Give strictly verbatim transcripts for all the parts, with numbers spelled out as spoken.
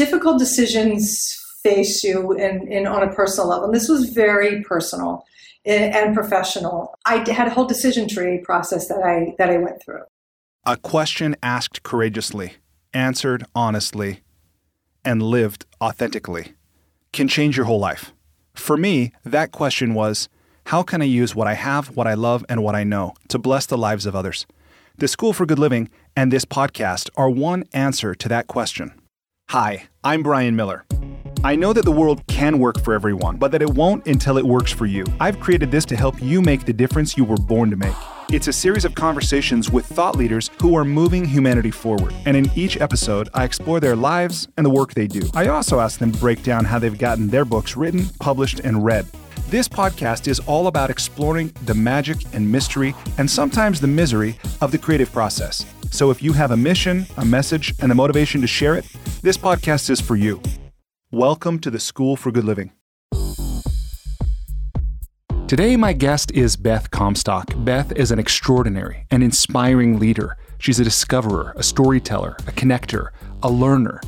difficult decisions face you in, in on a personal level. And this was very personal and professional. I had a whole decision tree process that I that I went through. A question asked courageously, answered honestly, and lived authentically can change your whole life. For me, that question was, how can I use what I have, what I love, and what I know to bless the lives of others? The School for Good Living and this podcast are one answer to that question. Hi, I'm Brian Miller. I know that the world can work for everyone, but that it won't until it works for you. I've created this to help you make the difference you were born to make. It's a series of conversations with thought leaders who are moving humanity forward. And in each episode, I explore their lives and the work they do. I also ask them to break down how they've gotten their books written, published, and read. This podcast is all about exploring the magic and mystery, and sometimes the misery, of the creative process. So if you have a mission, a message, and the motivation to share it, this podcast is for you. Welcome to the School for Good Living. Today, my guest is Beth Comstock. Beth is an extraordinary and inspiring leader. She's a discoverer, a storyteller, a connector, a learner.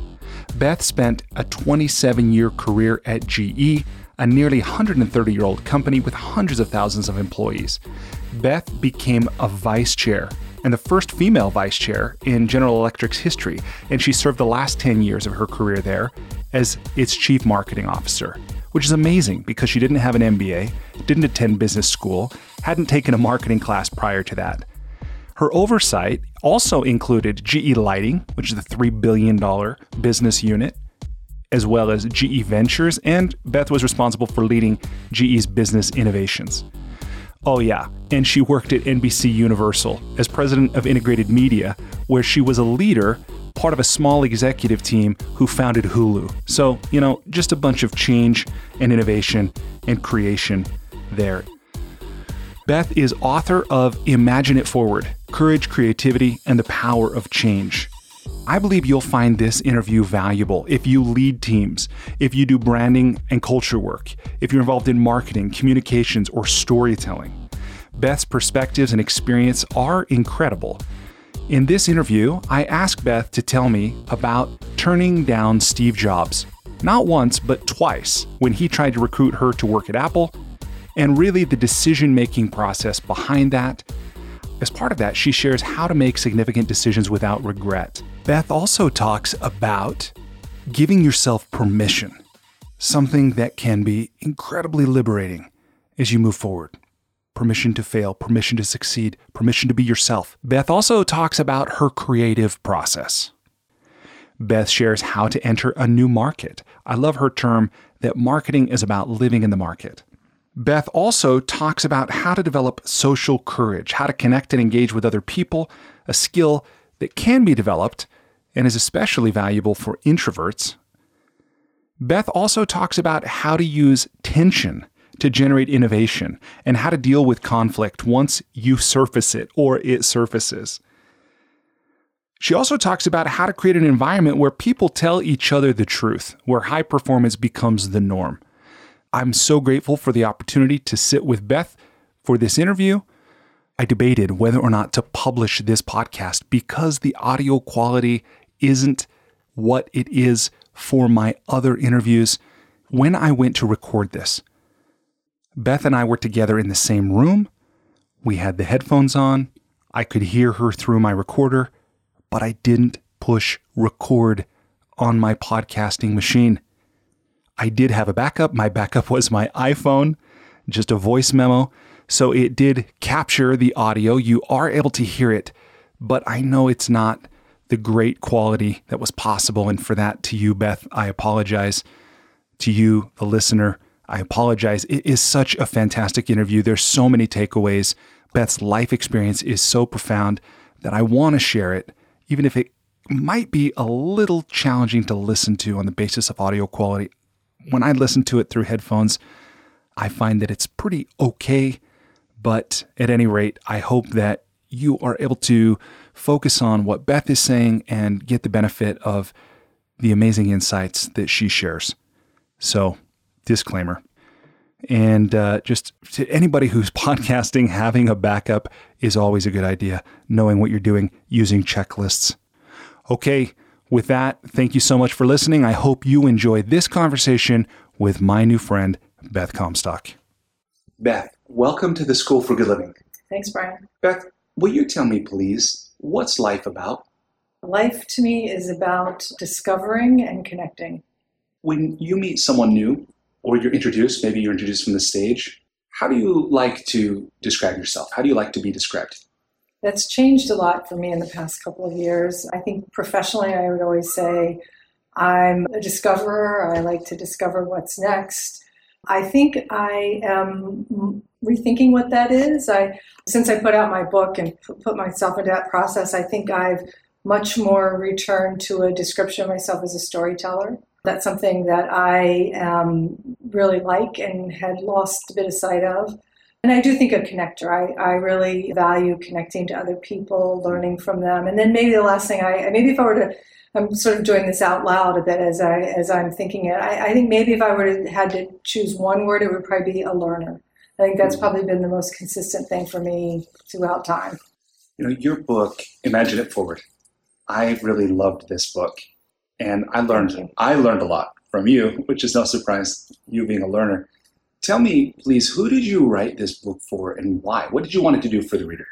Beth spent a twenty-seven-year career at G E, a nearly one hundred thirty-year-old company with hundreds of thousands of employees. Beth became a vice chair and the first female vice chair in General Electric's history, and she served the last ten years of her career there as its chief marketing officer, which is amazing because she didn't have an M B A, didn't attend business school, hadn't taken a marketing class prior to that. Her oversight also included G E Lighting, which is the three billion dollars business unit, as well as G E Ventures, and Beth was responsible for leading G E's business innovations. Oh yeah, and she worked at N B C Universal as president of integrated media, where she was a leader, part of a small executive team who founded Hulu. So, you know, just a bunch of change and innovation and creation there. Beth is author of Imagine It Forward: Courage, Creativity, and the Power of Change. I believe you'll find this interview valuable if you lead teams, if you do branding and culture work, if you're involved in marketing, communications, or storytelling. Beth's perspectives and experience are incredible. In this interview, I asked Beth to tell me about turning down Steve Jobs, not once, but twice, when he tried to recruit her to work at Apple, and really the decision-making process behind that. As part of that, she shares how to make significant decisions without regret. Beth also talks about giving yourself permission, something that can be incredibly liberating as you move forward. Permission to fail, permission to succeed, permission to be yourself. Beth also talks about her creative process. Beth shares how to enter a new market. I love her term that marketing is about living in the market. Beth also talks about how to develop social courage, how to connect and engage with other people, a skill that can be developed and is especially valuable for introverts. Beth also talks about how to use tension to generate innovation and how to deal with conflict once you surface it or it surfaces. She also talks about how to create an environment where people tell each other the truth, where high performance becomes the norm. I'm so grateful for the opportunity to sit with Beth for this interview. I debated whether or not to publish this podcast because the audio quality isn't what it is for my other interviews. When I went to record this, Beth and I were together in the same room. We had the headphones on. I could hear her through my recorder, but I didn't push record on my podcasting machine. I did have a backup. My backup was my iPhone, just a voice memo. So it did capture the audio. You are able to hear it, but I know it's not the great quality that was possible. And for that, to you, Beth, I apologize. To you, the listener, I apologize. It is such a fantastic interview. There's so many takeaways. Beth's life experience is so profound that I want to share it, even if it might be a little challenging to listen to on the basis of audio quality. When I listen to it through headphones, I find that it's pretty okay. But at any rate, I hope that you are able to focus on what Beth is saying and get the benefit of the amazing insights that she shares. So, disclaimer. And uh, just to anybody who's podcasting, having a backup is always a good idea. Knowing what you're doing, using checklists. Okay, With that, thank you so much for listening. I hope you enjoyed this conversation with my new friend, Beth Comstock. Beth, welcome to the School for Good Living. Thanks, Brian. Beth, will you tell me, please, what's life about? Life to me is about discovering and connecting. When you meet someone new, or you're introduced, maybe you're introduced from the stage, how do you like to describe yourself? How do you like to be described? That's changed a lot for me in the past couple of years. I think professionally, I would always say I'm a discoverer. I like to discover what's next. I think I am rethinking what that is. I, since I put out my book and put myself into that process, I think I've much more returned to a description of myself as a storyteller. That's something that I um, really like and had lost a bit of sight of. And I do think a connector. I, I really value connecting to other people, learning from them. And then maybe the last thing I, maybe if I were to, I'm sort of doing this out loud a bit as, I, as I'm thinking it. I, I think maybe if I were to had to choose one word, it would probably be a learner. I think that's probably been the most consistent thing for me throughout time. You know, your book, Imagine It Forward. I really loved this book. And I learned, I learned a lot from you, which is no surprise, you being a learner. Tell me, please, who did you write this book for and why? What did you want it to do for the reader?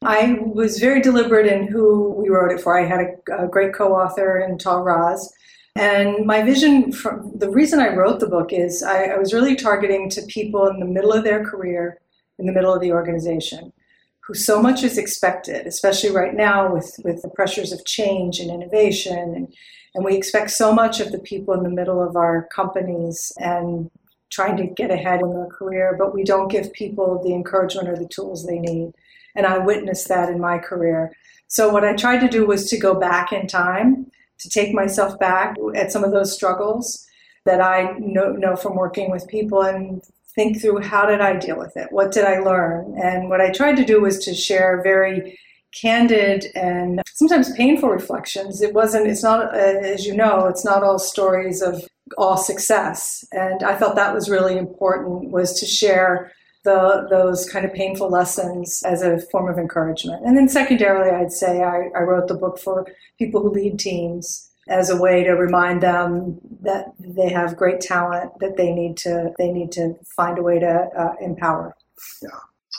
I was very deliberate in who we wrote it for. I had a, a great co-author in Tal Raz. And my vision, for, the reason I wrote the book is I, I was really targeting to people in the middle of their career, in the middle of the organization, who so much is expected, especially right now with, with the pressures of change and innovation. And, and we expect so much of the people in the middle of our companies and trying to get ahead in their career, but we don't give people the encouragement or the tools they need. And I witnessed that in my career. So what I tried to do was to go back in time, to take myself back at some of those struggles that I know, know from working with people and think through how did I deal with it? What did I learn? And what I tried to do was to share very candid and sometimes painful reflections. It wasn't, it's not, as you know, it's not all stories of all success. And I felt that was really important, was to share the those kind of painful lessons as a form of encouragement. And then secondarily, I'd say I, I wrote the book for people who lead teams as a way to remind them that they have great talent, that they need to they need to find a way to uh, empower. Yeah.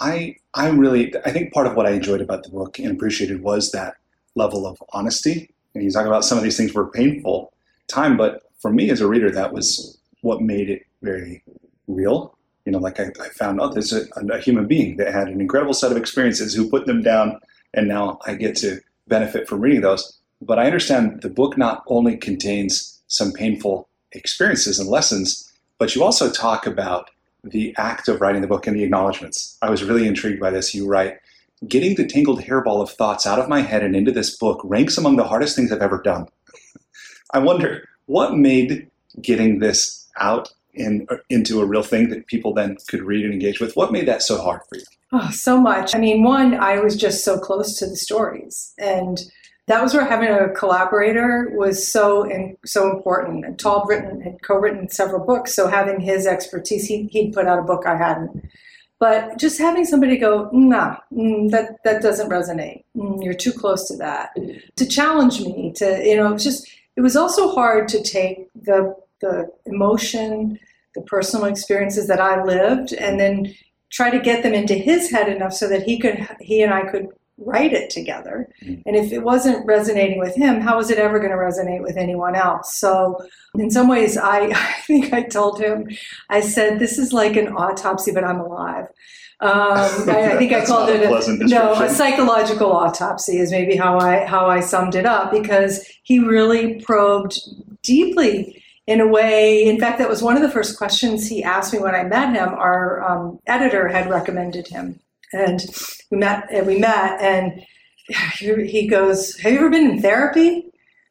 I I really, I think part of what I enjoyed about the book and appreciated was that level of honesty. And you talk about some of these things were painful time, but for me as a reader, that was what made it very real. You know, like I, I found out oh, there's a, a human being that had an incredible set of experiences who put them down, and now I get to benefit from reading those. But I understand the book not only contains some painful experiences and lessons, but you also talk about the act of writing the book and the acknowledgments. I was really intrigued by this. You write, getting the tangled hairball of thoughts out of my head and into this book ranks among the hardest things I've ever done. I wonder, what made getting this out in, into a real thing that people then could read and engage with? What made that so hard for you? Oh, so much. I mean, one, I was just so close to the stories. And that was where having a collaborator was so in, so important. And Tal Britton had co-written several books, so having his expertise, he, he'd put out a book I hadn't. But just having somebody go, nah, mm, that, that doesn't resonate. Mm, you're too close to that. To challenge me, to, you know, it's just, it was also hard to take the the emotion, the personal experiences that I lived, and then try to get them into his head enough so that he could, he and I could write it together. And if it wasn't resonating with him, how was it ever going to resonate with anyone else? So in some ways, I, I think I told him, I said, this is like an autopsy, but I'm alive. Um, I, I think I called it a, a no, a psychological autopsy is maybe how I, how I summed it up, because he really probed deeply in a way. In fact, that was one of the first questions he asked me when I met him. Our um, editor had recommended him. And we met, and we met, and he goes, have you ever been in therapy?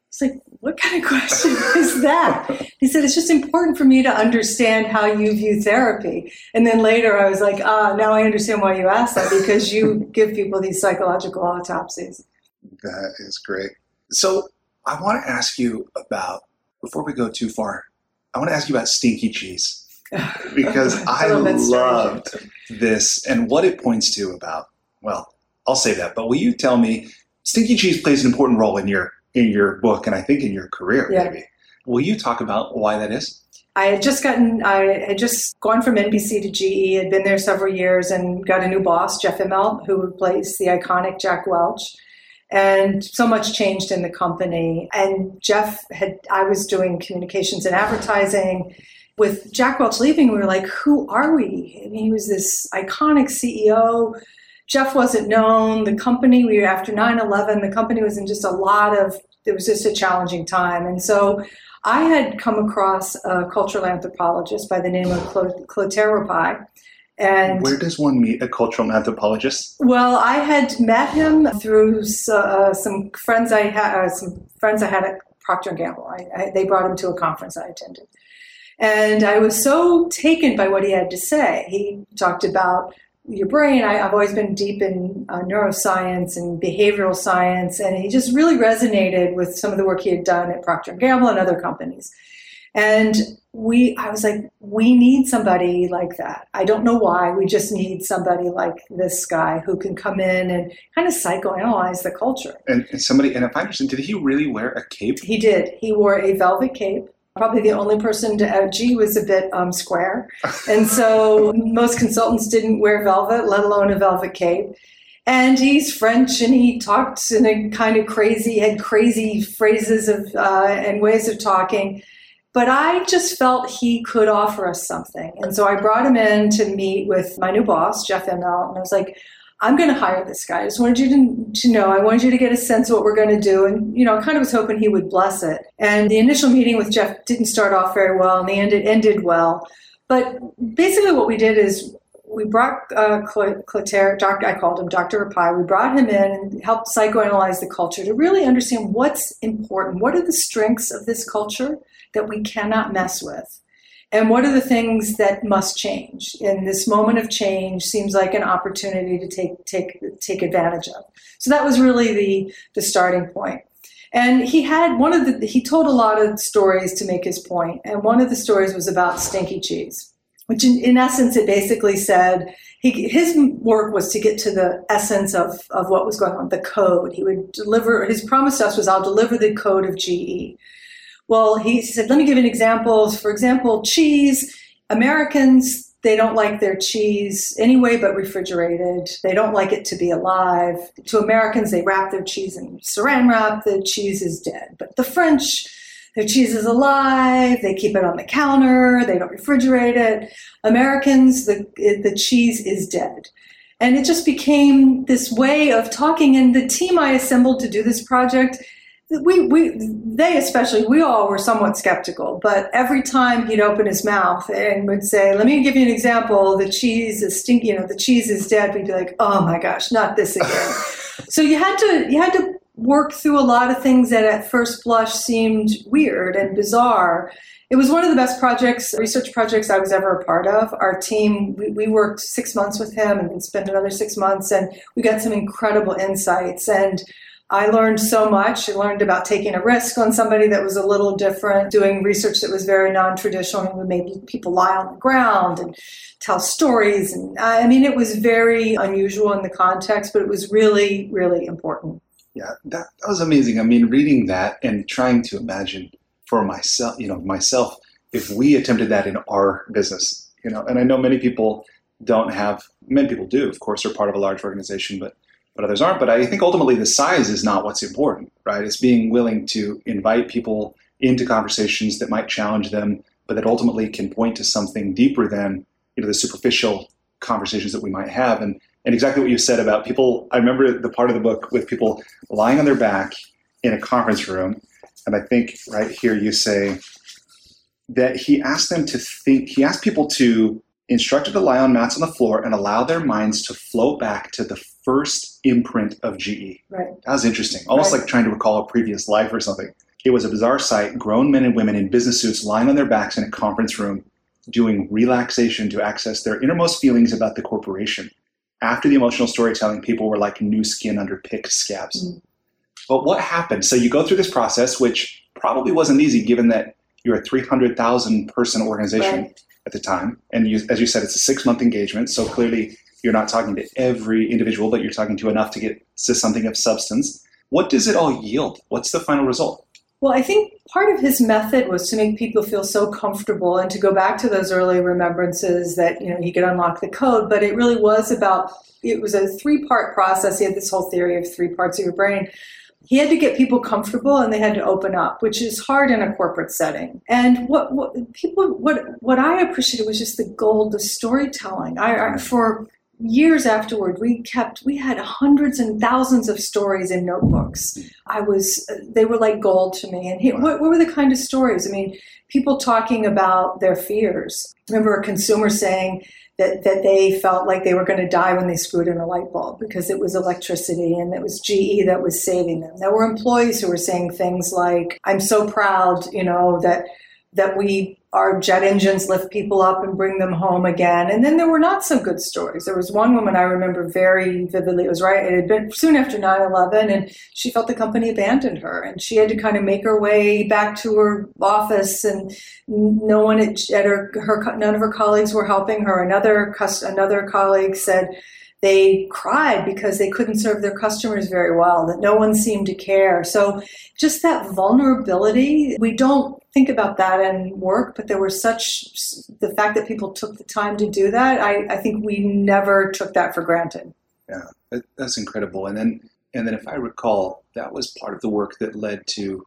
It's like, what kind of question is that? He said, it's just important for me to understand how you view therapy. And then later I was like, ah, now I understand why you asked that, because you give people these psychological autopsies. That is great. So I want to ask you about, before we go too far, I want to ask you about stinky cheese. Because I loved this and what it points to about, well, I'll say that, but will you tell me, stinky cheese plays an important role in your in your book and I think in your career, yeah. maybe. Will you talk about why that is? I had just gotten, I had just gone from N B C to G E, had been there several years and got a new boss, Jeff Immelt, who replaced the iconic Jack Welch. And so much changed in the company. And Jeff had, I was doing communications and advertising. With Jack Welch leaving, we were like, who are we? And he was this iconic C E O. Jeff wasn't known. The company, we were after nine eleven, the company was in just a lot of, it was just a challenging time. And so I had come across a cultural anthropologist by the name of Cl- Clotaire Rapaille. And where does one meet a cultural anthropologist? Well, I had met him through uh, some friends I had, uh, some friends I had at Procter and Gamble. I, I, they brought him to a conference I attended, and I was so taken by what he had to say. He talked about your brain. I, I've always been deep in uh, neuroscience and behavioral science, and he just really resonated with some of the work he had done at Procter and Gamble and other companies. And we, I was like, we need somebody like that. I don't know why. We just need somebody like this guy who can come in and kind of psychoanalyze the culture. And, and somebody, and if I understand, did he really wear a cape? He did. He wore a velvet cape. Probably the only person to, uh, G was a bit um, square. And so most consultants didn't wear velvet, let alone a velvet cape. And he's French, and he talked in a kind of crazy, had crazy phrases of uh, and ways of talking. But I just felt he could offer us something. And so I brought him in to meet with my new boss, Jeff Immelt. And I was like, I'm going to hire this guy. I just wanted you to, to know. I wanted you to get a sense of what we're going to do. And, you know, I kind of was hoping he would bless it. And the initial meeting with Jeff didn't start off very well, and the end it ended well. But basically what we did is we brought uh, Clotaire, Doctor I called him Doctor Rapaille. We brought him in and helped psychoanalyze the culture to really understand what's important. What are the strengths of this culture that we cannot mess with? And what are the things that must change? And this moment of change seems like an opportunity to take take take advantage of. So that was really the the starting point. And he had one of the he told a lot of stories to make his point. And one of the stories was about stinky cheese, which in, in essence it basically said he his work was to get to the essence of of what was going on, the code. He would deliver his promise to us was I'll deliver the code of G E. Well, he said, let me give an example. For example, cheese. Americans, they don't like their cheese anyway but refrigerated. They don't like it to be alive. To Americans, they wrap their cheese in saran wrap. The cheese is dead. But the French, their cheese is alive. They keep it on the counter. They don't refrigerate it. Americans, the the cheese is dead. And it just became this way of talking. And the team I assembled to do this project, We, we, they especially, we all were somewhat skeptical, but every time he'd open his mouth and would say, let me give you an example, the cheese is stinky, you know, the cheese is dead, we'd be like, oh my gosh, not this again. So you had to, you had to work through a lot of things that at first blush seemed weird and bizarre. It was one of the best projects, research projects I was ever a part of. Our team, we, we worked six months with him and then spent another six months and we got some incredible insights. And I learned so much. I learned about taking a risk on somebody that was a little different, doing research that was very non-traditional and would make people lie on the ground and tell stories. And I mean, it was very unusual in the context, but it was really, really important. Yeah, that, that was amazing. I mean, reading that and trying to imagine for myself, you know, myself, if we attempted that in our business, you know, and I know many people don't have, many people do, of course, are part of a large organization, but but others aren't. But I think ultimately the size is not what's important, right? It's being willing to invite people into conversations that might challenge them, but that ultimately can point to something deeper than, you know, the superficial conversations that we might have. And and exactly what you said about people, I remember the part of the book with people lying on their back in a conference room. And I think right here you say that he asked them to think, he asked people to instructed to lie on mats on the floor and allow their minds to flow back to the first imprint of G E. Right. That was interesting. Almost right. Like trying to recall a previous life or something. It was a bizarre sight, grown men and women in business suits lying on their backs in a conference room, doing relaxation to access their innermost feelings about the corporation. After the emotional storytelling, people were like new skin under picked scabs. Mm. But what happened? So you go through this process, which probably wasn't easy given that you're a three hundred thousand person organization. Right. At the time. And you, as you said, it's a six-month engagement. So clearly you're not talking to every individual, but you're talking to enough to get to something of substance. What does it all yield? What's the final result? Well, I think part of his method was to make people feel so comfortable and to go back to those early remembrances that, you know, he could unlock the code. But it really was about, it was a three-part process. He had this whole theory of three parts of your brain. He had to get people comfortable and they had to open up, which is hard in a corporate setting. And what, what people, what what I appreciated was just the gold, the storytelling. I, I for years afterward, we kept, we had hundreds and thousands of stories in notebooks. I was, they were like gold to me. And he, what, what were the kind of stories? I mean, people talking about their fears. I remember a consumer saying that, that they felt like they were going to die when they screwed in a light bulb because it was electricity and it was G E that was saving them. There were employees who were saying things like, I'm so proud, you know, that that we, our jet engines lift people up and bring them home again. And then there were not so good stories. There was one woman I remember very vividly. It was right, it had been soon after nine eleven, and she felt the company abandoned her. And she had to kind of make her way back to her office, and no one at, at her, her, none of her colleagues were helping her. Another another colleague said they cried because they couldn't serve their customers very well, that no one seemed to care. So just that vulnerability, we don't think about that in work, but there were such, the fact that people took the time to do that, I, I think we never took that for granted. Yeah, that, that's incredible. And then, and then if I recall, that was part of the work that led to,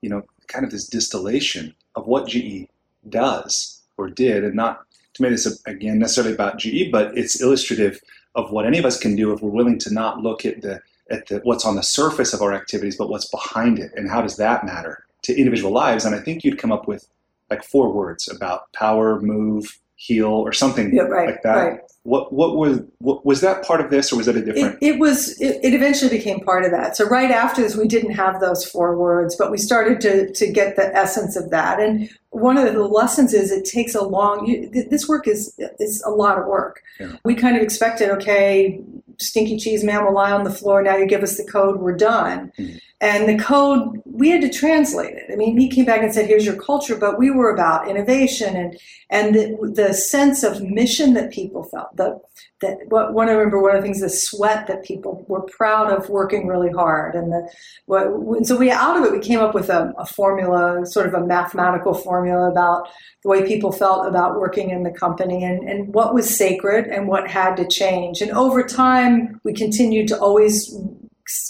you know, kind of this distillation of what G E does or did, and not to make this, again, necessarily about G E, but it's illustrative of what any of us can do if we're willing to not look at the at the what's on the surface of our activities, but what's behind it, and how does that matter to individual lives. And I think you'd come up with like four words about power, move, heal, or something yeah, right, like that. Right. What what was what, was that part of this, or was that a different? It, it was. It, it eventually became part of that. So right after this, we didn't have those four words, but we started to to get the essence of that. And one of the lessons is it takes a long. You, this work is is a lot of work. Yeah. We kind of expected, okay, stinky cheese man will lie on the floor. Now you give us the code, we're done. Mm-hmm. And the code, we had to translate it. I mean, he came back and said, here's your culture, but we were about innovation and and the, the sense of mission that people felt. The, that what one I remember one of the things, the sweat that people were proud of working really hard. And the what, and so we out of it, we came up with a, a formula, sort of a mathematical formula about the way people felt about working in the company and, and what was sacred and what had to change. And over time, we continued to always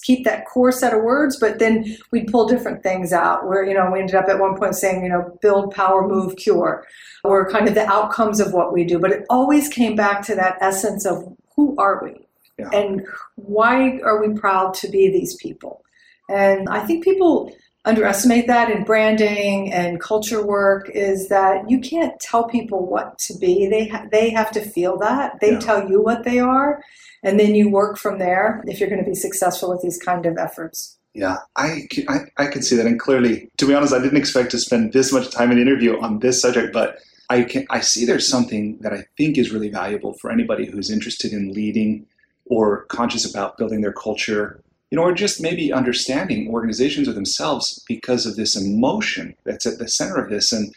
keep that core set of words, but then we'd pull different things out where, you know, we ended up at one point saying, you know, build, power, move, cure, or kind of the outcomes of what we do. But it always came back to that essence of who are we yeah. and why are we proud to be these people? And I think people underestimate that in branding and culture work, is that you can't tell people what to be. They ha- they have to feel that. They yeah. tell you what they are, and then you work from there if you're going to be successful with these kind of efforts. Yeah, I, I, I can see that. And clearly, to be honest, I didn't expect to spend this much time in an interview on this subject, but I can I see there's something that I think is really valuable for anybody who's interested in leading or conscious about building their culture, you know, or just maybe understanding organizations or themselves, because of this emotion that's at the center of this, and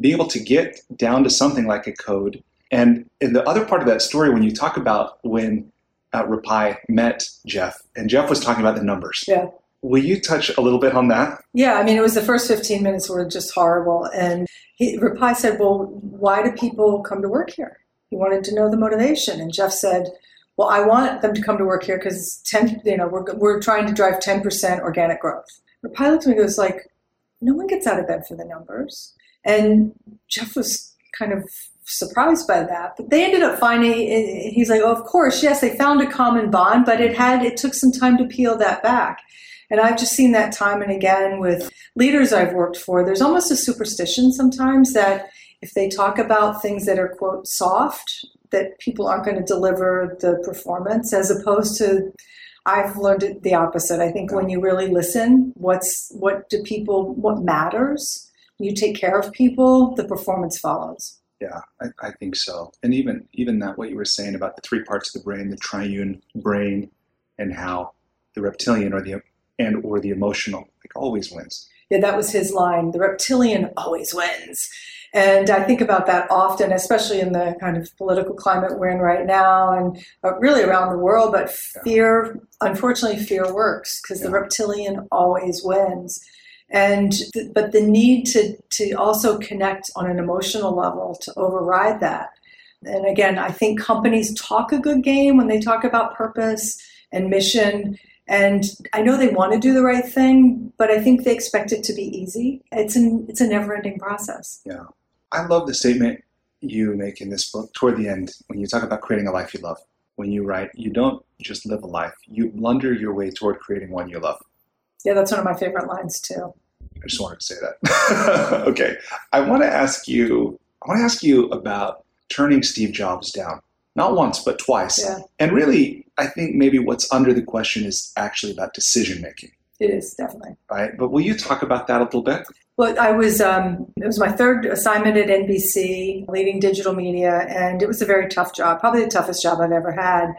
being able to get down to something like a code. And in the other part of that story, when you talk about when uh, Rapaille met Jeff, and Jeff was talking about the numbers. Yeah. Will you touch a little bit on that? Yeah, I mean, it was the first fifteen minutes were just horrible. And he, Rapaille said, well, why do people come to work here? He wanted to know the motivation. And Jeff said, well, I want them to come to work here because ten, you know, we're we're trying to drive ten percent organic growth. Rapaille looks at me and goes like, no one gets out of bed for the numbers. And Jeff was kind of surprised by that. But they ended up finding, he's like, oh, of course, yes, they found a common bond, but it had it took some time to peel that back. And I've just seen that time and again with leaders I've worked for. There's almost a superstition sometimes that if they talk about things that are, quote, soft, that people aren't going to deliver the performance, as opposed to, I've learned it the opposite. I think when you really listen, what's what do people, what matters, you take care of people, the performance follows. Yeah, I, I think so. And even even that, what you were saying about the three parts of the brain, the triune brain, and how the reptilian or the and or the emotional like always wins. Yeah, that was his line. The reptilian always wins. And I think about that often, especially in the kind of political climate we're in right now, and really around the world. But fear, unfortunately, fear works, because yeah. the reptilian always wins. And but the need to to also connect on an emotional level to override that. And again, I think companies talk a good game when they talk about purpose and mission. And I know they want to do the right thing, but I think they expect it to be easy. It's an it's a never-ending process. Yeah. I love the statement you make in this book toward the end when you talk about creating a life you love. When you write, you don't just live a life. You launder your way toward creating one you love. Yeah, that's one of my favorite lines, too. I just wanted to say that. Okay. I want to ask you, I want to ask you about turning Steve Jobs down. Not once, but twice. Yeah. And really, I think maybe what's under the question is actually about decision-making. It is, definitely. Right? But will you talk about that a little bit? Well, I was, um, it was my third assignment at N B C, leading digital media, and it was a very tough job, probably the toughest job I've ever had.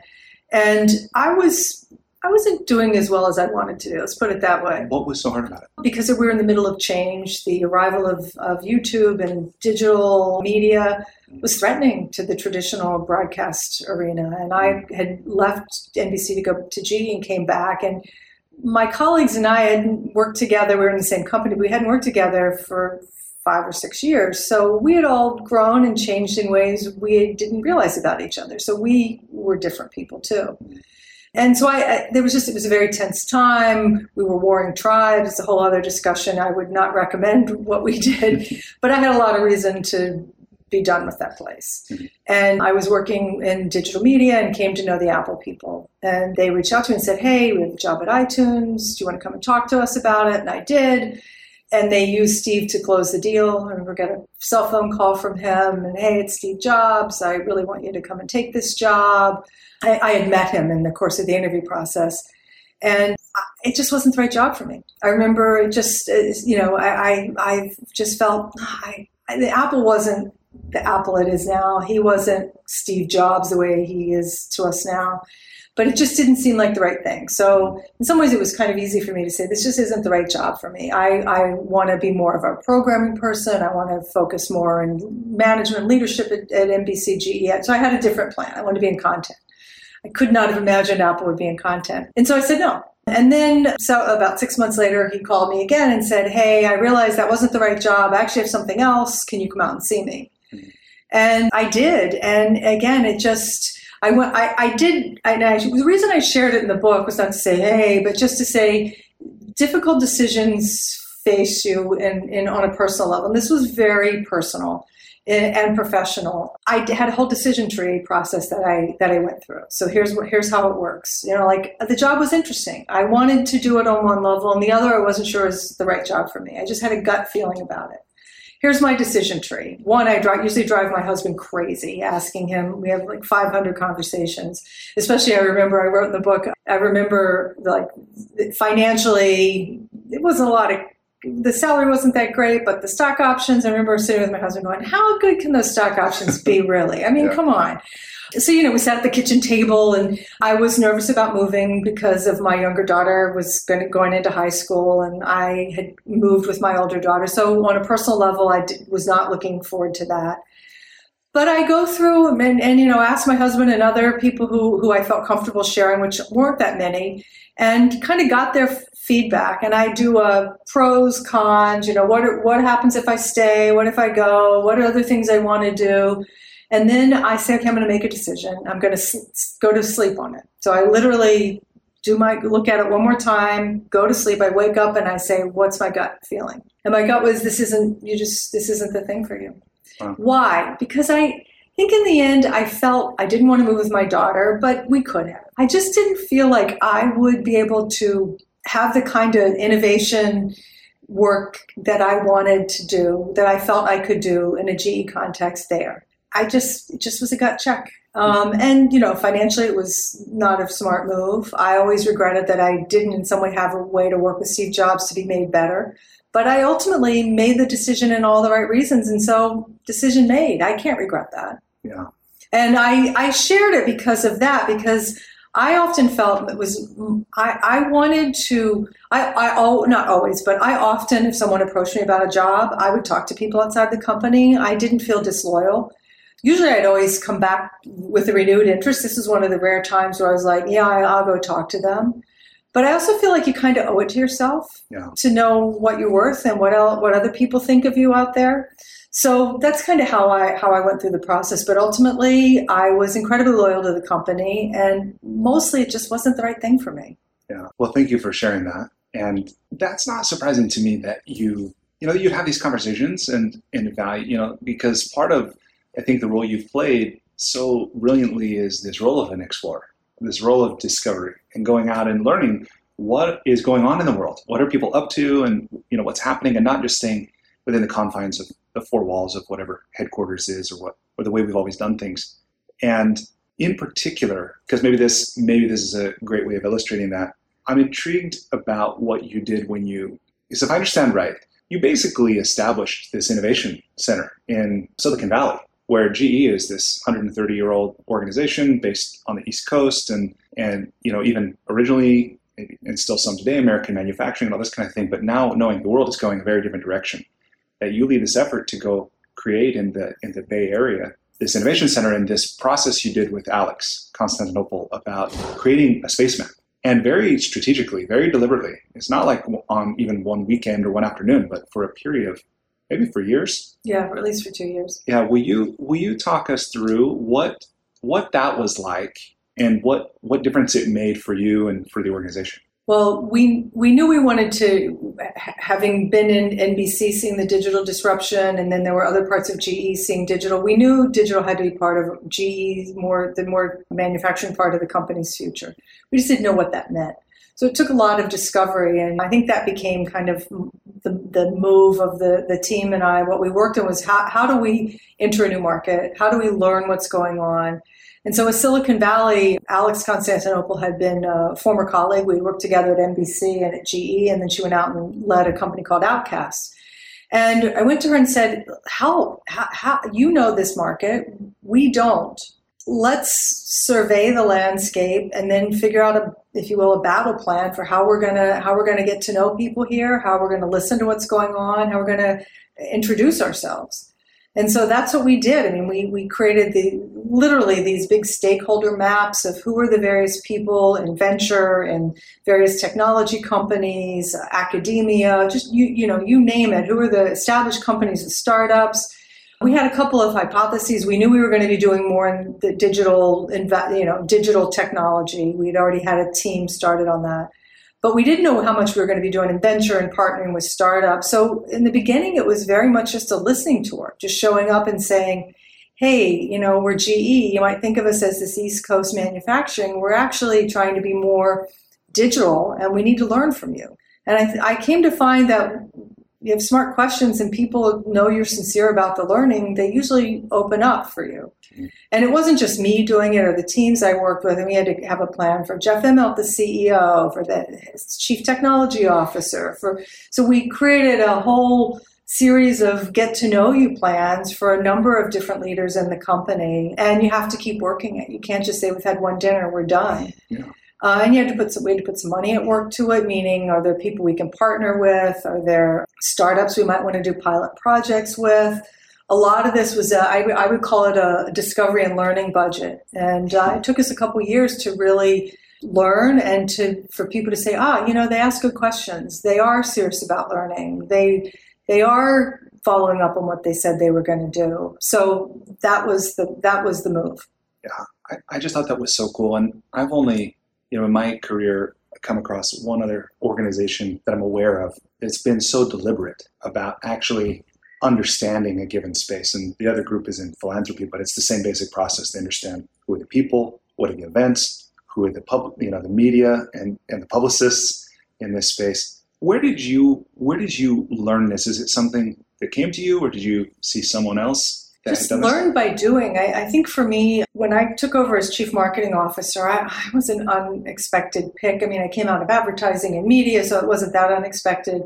And I was, I wasn't doing as well as I wanted to do, let's put it that way. What was so hard about it? Because we were in the middle of change. The arrival of, of YouTube and digital media was threatening to the traditional broadcast arena. And I had left N B C to go to G E and came back. And my colleagues and I hadn't worked together. We were in the same company. We hadn't worked together for five or six years. So we had all grown and changed in ways we didn't realize about each other. So we were different people, too. And so I, I, there was just, it was a very tense time. We were warring tribes. It's a whole other discussion. I would not recommend what we did, but I had a lot of reason to be done with that place. And I was working in digital media and came to know the Apple people. And they reached out to me and said, hey, we have a job at iTunes. Do you want to come and talk to us about it? And I did. And they used Steve to close the deal. I remember getting a cell phone call from him. And, hey, it's Steve Jobs. I really want you to come and take this job. I, I had met him in the course of the interview process. And it just wasn't the right job for me. I remember it just, you know, I, I, I just felt I, the Apple wasn't the Apple it is now. He wasn't Steve Jobs the way he is to us now. But it just didn't seem like the right thing. So in some ways, it was kind of easy for me to say, this just isn't the right job for me. I, I want to be more of a programming person. I want to focus more in management leadership at, at N B C, G E. So I had a different plan. I wanted to be in content. I could not have imagined Apple would be in content. And so I said no. And then so about six months later, he called me again and said, hey, I realized that wasn't the right job. I actually have something else. Can you come out and see me? And I did. And again, it just... I, went, I, I did, and I, the reason I shared it in the book was not to say, hey, but just to say difficult decisions face you in, in, on a personal level. And this was very personal and, and professional. I had a whole decision tree process that I that I went through. So here's what, here's how it works. You know, like the job was interesting. I wanted to do it on one level, and the other I wasn't sure was the right job for me. I just had a gut feeling about it. Here's my decision tree. One, I drive, usually drive my husband crazy, asking him. We have like five hundred conversations. Especially, I remember, I wrote in the book, I remember like financially, it wasn't a lot of, the salary wasn't that great, but the stock options, I remember sitting with my husband going, how good can those stock options be really? I mean, yeah. Come on. So, you know, we sat at the kitchen table, and I was nervous about moving because of my younger daughter was going, going into high school, and I had moved with my older daughter. So on a personal level, I did, was not looking forward to that. But I go through and, and, and you know, ask my husband and other people who, who I felt comfortable sharing, which weren't that many, and kind of got their f- feedback. And I do a pros, cons, you know, what what happens if I stay? What if I go? What are other things I want to do? And then I say, okay, I'm going to make a decision. I'm going to sl- go to sleep on it. So I literally do my look at it one more time, go to sleep. I wake up and I say, what's my gut feeling? And my gut was, this isn't you just this isn't the thing for you. Wow. Why? Because I think in the end I felt I didn't want to move with my daughter, but we could have. I just didn't feel like I would be able to have the kind of innovation work that I wanted to do, that I felt I could do in a G E context there. I just, it just was a gut check. Um, and, you know, financially it was not a smart move. I always regretted that I didn't in some way have a way to work with Steve Jobs to be made better. But I ultimately made the decision in all the right reasons. And so decision made. I can't regret that. Yeah. And I, I shared it because of that, because I often felt it was, I, I wanted to, I, I oh, not always, but I often, if someone approached me about a job, I would talk to people outside the company. I didn't feel disloyal. Usually I'd always come back with a renewed interest. This is one of the rare times where I was like, yeah, I'll go talk to them. But I also feel like you kind of owe it to yourself yeah. to know what you're worth and what else, what other people think of you out there. So that's kind of how I how I went through the process. But ultimately, I was incredibly loyal to the company, and mostly it just wasn't the right thing for me. Yeah. Well, thank you for sharing that. And that's not surprising to me that you you know you'd have these conversations and and value you know because part of I think the role you've played so brilliantly is this role of an explorer, this role of discovery, and going out and learning what is going on in the world, what are people up to, and you know what's happening, and not just staying within the confines of the four walls of whatever headquarters is, or what, or the way we've always done things. And in particular, because maybe this maybe this is a great way of illustrating that, I'm intrigued about what you did when you, because if I understand right, you basically established this innovation center in Silicon Valley, where G E is this one hundred thirty year old organization based on the East Coast, and and you know even originally and still some today, American manufacturing and all this kind of thing. But now, knowing the world is going a very different direction, that you lead this effort to go create in the in the Bay Area this innovation center, and this process you did with Alex Constantinople about creating a space map, and very strategically, very deliberately. It's not like on even one weekend or one afternoon, but for a period of maybe for years. Yeah, or at least for two years. Yeah. Will you will you talk us through what what that was like, and what what difference it made for you and for the organization? Well, we we knew we wanted to, having been in N B C, seeing the digital disruption, and then there were other parts of G E seeing digital. We knew digital had to be part of G E, more the more manufacturing part of the company's future. We just didn't know what that meant. So it took a lot of discovery, and I think that became kind of the, the move of the, the team and I. What we worked on was how, how do we enter a new market? How do we learn what's going on? And so with Silicon Valley, Alex Constantinople had been a former colleague. We worked together at N B C and at G E, and then she went out and led a company called Outcast. And I went to her and said, how, how, how you know this market, we don't. Let's survey the landscape and then figure out, a, if you will, a battle plan for how we're gonna how we're gonna get to know people here, how we're gonna listen to what's going on, how we're gonna introduce ourselves. And so that's what we did. I mean, we we created the literally these big stakeholder maps of who are the various people in venture and various technology companies, academia, just you you know you name it. Who are the established companies, the startups? We had a couple of hypotheses. We knew we were going to be doing more in the digital, you know, digital technology. We'd already had a team started on that. But we didn't know how much we were going to be doing in venture and partnering with startups. So in the beginning, it was very much just a listening tour, just showing up and saying, hey, you know, we're G E. You might think of us as this East Coast manufacturing. We're actually trying to be more digital, and we need to learn from you. And I, th- I came to find that you have smart questions and people know you're sincere about the learning, they usually open up for you. And it wasn't just me doing it or the teams I worked with. And we had to have a plan for Jeff Immelt, the C E O, for the chief technology officer. For So we created a whole series of get to know you plans for a number of different leaders in the company. And you have to keep working it. You can't just say we've had one dinner, we're done. Yeah. Uh, and you had to put some, we had to put some money at work to it, meaning are there people we can partner with? Are there startups we might want to do pilot projects with? A lot of this was, a, I, w- I would call it a discovery and learning budget. And uh, it took us a couple of years to really learn and to for people to say, ah, you know, they ask good questions. They are serious about learning. They they are following up on what they said they were going to do. So that was the that was the move. Yeah, I, I just thought that was so cool. And I've only... You know, in my career, I come across one other organization that I'm aware of that's been so deliberate about actually understanding a given space. And the other group is in philanthropy, but it's the same basic process. They understand who are the people, what are the events, who are the public, you know, the media and, and the publicists in this space. Where did you where did you learn this? Is it something that came to you, or did you see someone else? Just learn by doing. I, I think for me, when I took over as chief marketing officer, I, I was an unexpected pick. I mean, I came out of advertising and media, so it wasn't that unexpected.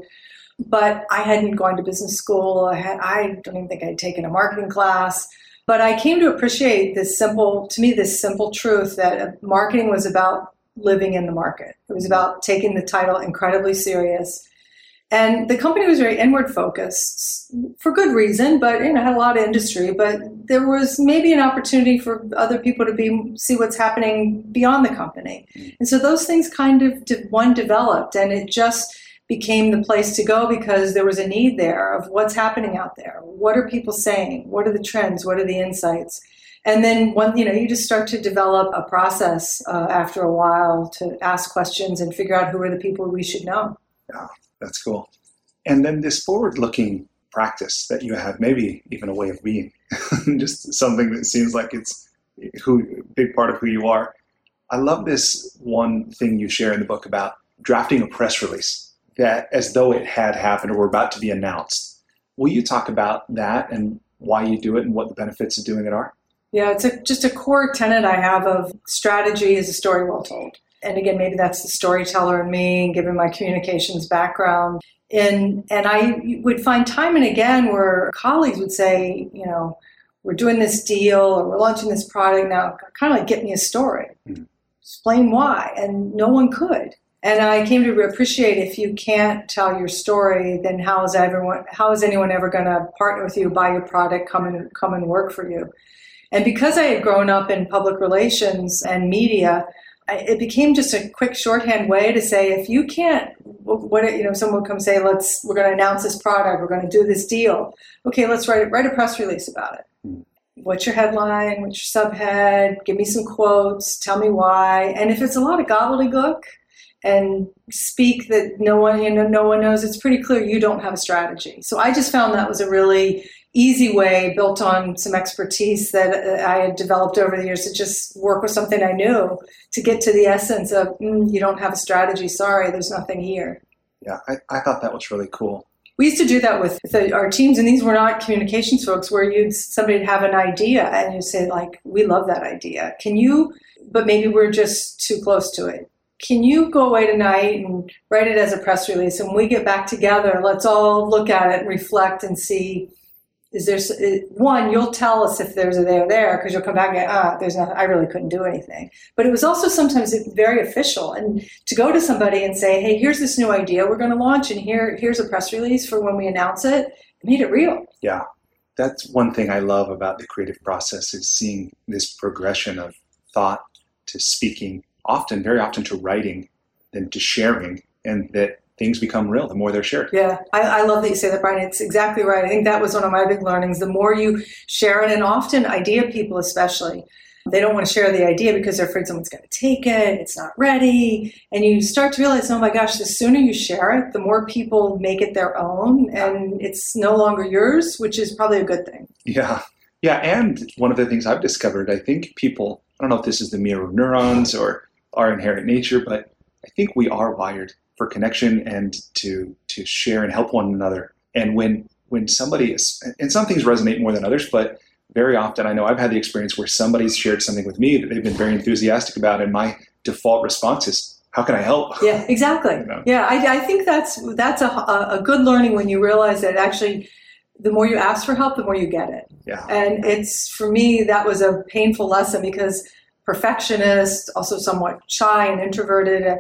But I hadn't gone to business school. I, had, I don't even think I'd taken a marketing class. But I came to appreciate this simple, to me, this simple truth that marketing was about living in the market. It was about taking the title incredibly serious. And the company was very inward focused for good reason, but you know, had a lot of industry, but there was maybe an opportunity for other people to be, see what's happening beyond the company. And so those things kind of did, one developed, and it just became the place to go because there was a need there of what's happening out there. What are people saying? What are the trends? What are the insights? And then one, you know, you just start to develop a process uh, after a while to ask questions and figure out who are the people we should know. Yeah, that's cool. And then this forward-looking practice that you have, maybe even a way of being, just something that seems like it's who big part of who you are. I love this one thing you share in the book about drafting a press release that as though it had happened or were about to be announced. Will you talk about that and why you do it and what the benefits of doing it are? Yeah, it's a, just a core tenet I have of strategy is a story well told. And again, maybe that's the storyteller in me, given my communications background. And, and I would find time and again where colleagues would say, you know, we're doing this deal or we're launching this product now, kind of like get me a story, mm-hmm. explain why, and no one could. And I came to appreciate if you can't tell your story, then how is everyone, how is anyone ever going to partner with you, buy your product, come and come and work for you? And because I had grown up in public relations and media, I, it became just a quick shorthand way to say, if you can't, what you know, someone would come say, let's, we're going to announce this product, we're going to do this deal. Okay, let's write write a press release about it. What's your headline? What's your subhead? Give me some quotes. Tell me why. And if it's a lot of gobbledygook and speak that no one, you know, no one knows, it's pretty clear you don't have a strategy. So I just found that was a really easy way built on some expertise that I had developed over the years to just work with something I knew to get to the essence of, mm, you don't have a strategy, sorry, there's nothing here. Yeah, I, I thought that was really cool. We used to do that with the, our teams, and these were not communications folks, where you'd somebody would have an idea and you'd say, like, we love that idea. Can you, but maybe we're just too close to it. Can you go away tonight and write it as a press release? And we get back together, let's all look at it and reflect and see, is there, one, you'll tell us if there's a there there, because you'll come back and go, ah, there's nothing, I really couldn't do anything. But it was also sometimes very official. And to go to somebody and say, hey, here's this new idea we're going to launch, and here here's a press release for when we announce it, made it real. Yeah, that's one thing I love about the creative process is seeing this progression of thought to speaking, often, very often to writing, then to sharing, and that things become real the more they're shared. Yeah, I, I love that you say that, Brian. It's exactly right. I think that was one of my big learnings. The more you share it, and often idea people especially, they don't want to share the idea because they're afraid someone's going to take it, it's not ready, and you start to realize, oh my gosh, the sooner you share it, the more people make it their own, and it's no longer yours, which is probably a good thing. Yeah, yeah, and one of the things I've discovered, I think people, I don't know if this is the mirror neurons or our inherent nature, but I think we are wired for connection and to to share and help one another. And when when somebody is, and some things resonate more than others, but very often I know I've had the experience where somebody's shared something with me that they've been very enthusiastic about, and my default response is, how can I help? Yeah, exactly. You know? Yeah, I, I think that's that's a, a good learning when you realize that actually the more you ask for help, the more you get it. Yeah. And it's, for me, that was a painful lesson because perfectionist, also somewhat shy and introverted, uh,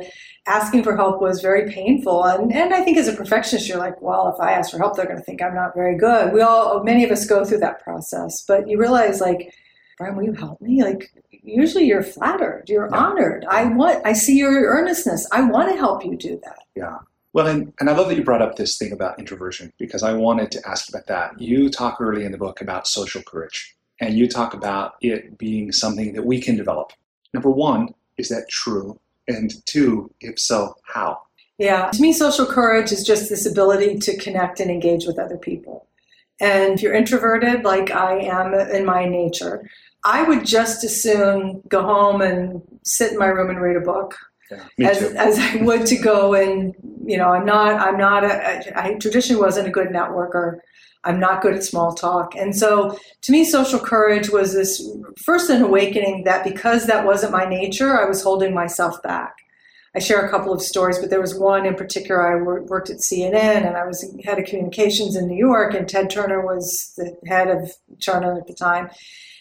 asking for help was very painful. And, and I think as a perfectionist, you're like, well, if I ask for help, they're going to think I'm not very good. We all, many of us go through that process, but you realize, like, Brian, will you help me? Like, usually you're flattered, you're yeah. honored. I want, I see your earnestness. I want to help you do that. Yeah. Well, and, and I love that you brought up this thing about introversion, because I wanted to ask about that. You talk early in the book about social courage. And you talk about it being something that we can develop. Number one, is that true? And two, if so, how? Yeah, to me, social courage is just this ability to connect and engage with other people. And if you're introverted, like I am in my nature, I would just as soon go home and sit in my room and read a book. Yeah, me as, too. as I would to go and, you know, I'm not, I'm not, a, I, I traditionally wasn't a good networker. I'm not good at small talk. And so to me, social courage was this first an awakening that because that wasn't my nature, I was holding myself back. I share a couple of stories, but there was one in particular. I wor- worked at C N N, and I was head of communications in New York, and Ted Turner was the head of Turner at the time.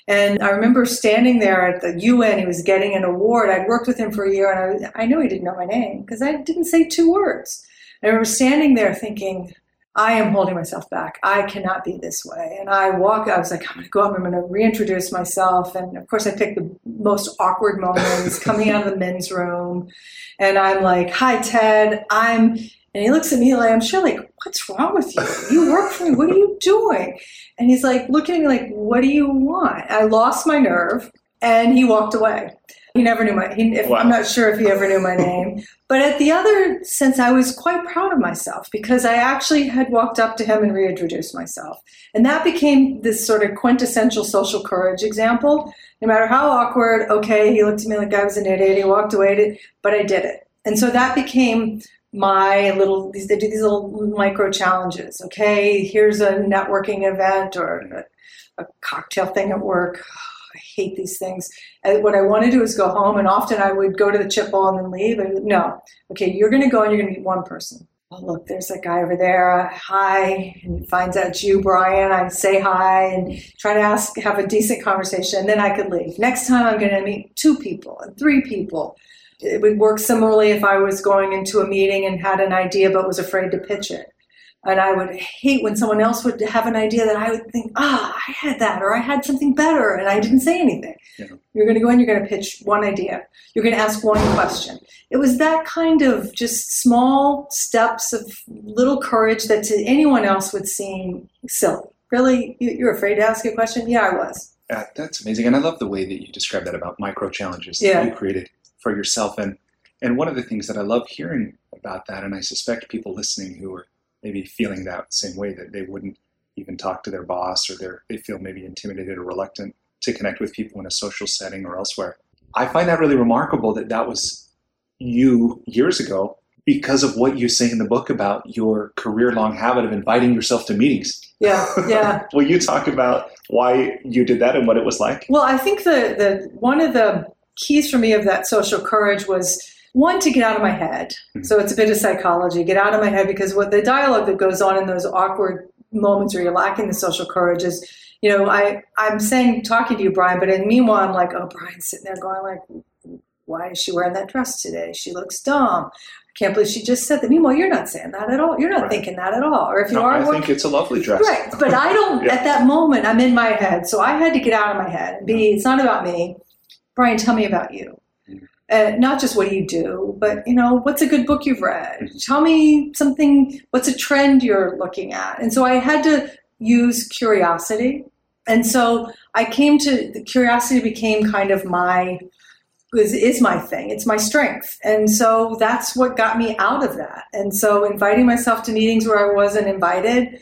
And I remember standing there at the U N. He was getting an award. I'd worked with him for a year, and I, I knew he didn't know my name because I didn't say two words. And I remember standing there thinking, I am holding myself back. I cannot be this way. And I walk, I was like, I'm going to go up, I'm going to reintroduce myself. And of course, I picked the most awkward moments coming out of the men's room. And I'm like, hi, Ted. I'm, and he looks at me like, I'm sure like, what's wrong with you? You work for me. What are you doing? And he's like, looking at me like, what do you want? I lost my nerve. And he walked away. He never knew my he, if, wow. I'm not sure if he ever knew my name. But at the other sense, I was quite proud of myself because I actually had walked up to him and reintroduced myself. And that became this sort of quintessential social courage example. No matter how awkward, okay, he looked at me like I was an idiot, he walked away, but I did it. And so that became my little, they do these little micro challenges. Okay, here's a networking event or a, a cocktail thing at work. I hate these things. And what I want to do is go home, and often I would go to the chip ball and then leave. And no, okay, you're going to go and you're going to meet one person. Oh, look, there's that guy over there. Hi, and he finds out it's you, Brian. I say hi and try to ask, have a decent conversation, and then I could leave. Next time, I'm going to meet two people and three people. It would work similarly if I was going into a meeting and had an idea but was afraid to pitch it. And I would hate when someone else would have an idea that I would think, ah, oh, I had that, or I had something better, and I didn't say anything. Yeah. You're going to go in, you're going to pitch one idea. You're going to ask one question. It was that kind of just small steps of little courage that to anyone else would seem silly. Really? You're afraid to ask a question? Yeah, I was. Uh, that's amazing. And I love the way that you describe that about micro challenges yeah. that you created for yourself. And, and one of the things that I love hearing about that, and I suspect people listening who are maybe feeling that same way, that they wouldn't even talk to their boss, or they're, they feel maybe intimidated or reluctant to connect with people in a social setting or elsewhere. I find that really remarkable that that was you years ago because of what you say in the book about your career-long habit of inviting yourself to meetings. Yeah, yeah. Will you talk about why you did that and what it was like? Well, I think the the one of the keys for me of that social courage was, one, to get out of my head. So it's a bit of psychology, get out of my head, because what the dialogue that goes on in those awkward moments where you're lacking the social courage is, you know, I, I'm saying, talking to you, Brian, but in meanwhile, I'm like, oh, Brian's sitting there going like, why is she wearing that dress today? She looks dumb. Can't believe she just said that. Meanwhile, you're not saying that at all. You're not right. thinking that at all. Or if you no, are, I think it's a lovely dress. Right. But I don't, yeah. at that moment, I'm in my head. So I had to get out of my head and be, it's not about me. Brian, tell me about you. Uh, not just what do you do, but, you know, what's a good book you've read? Tell me something, what's a trend you're looking at? And so I had to use curiosity. And so I came to, the curiosity became kind of my, is, is my thing. It's my strength. And so that's what got me out of that. And so inviting myself to meetings where I wasn't invited,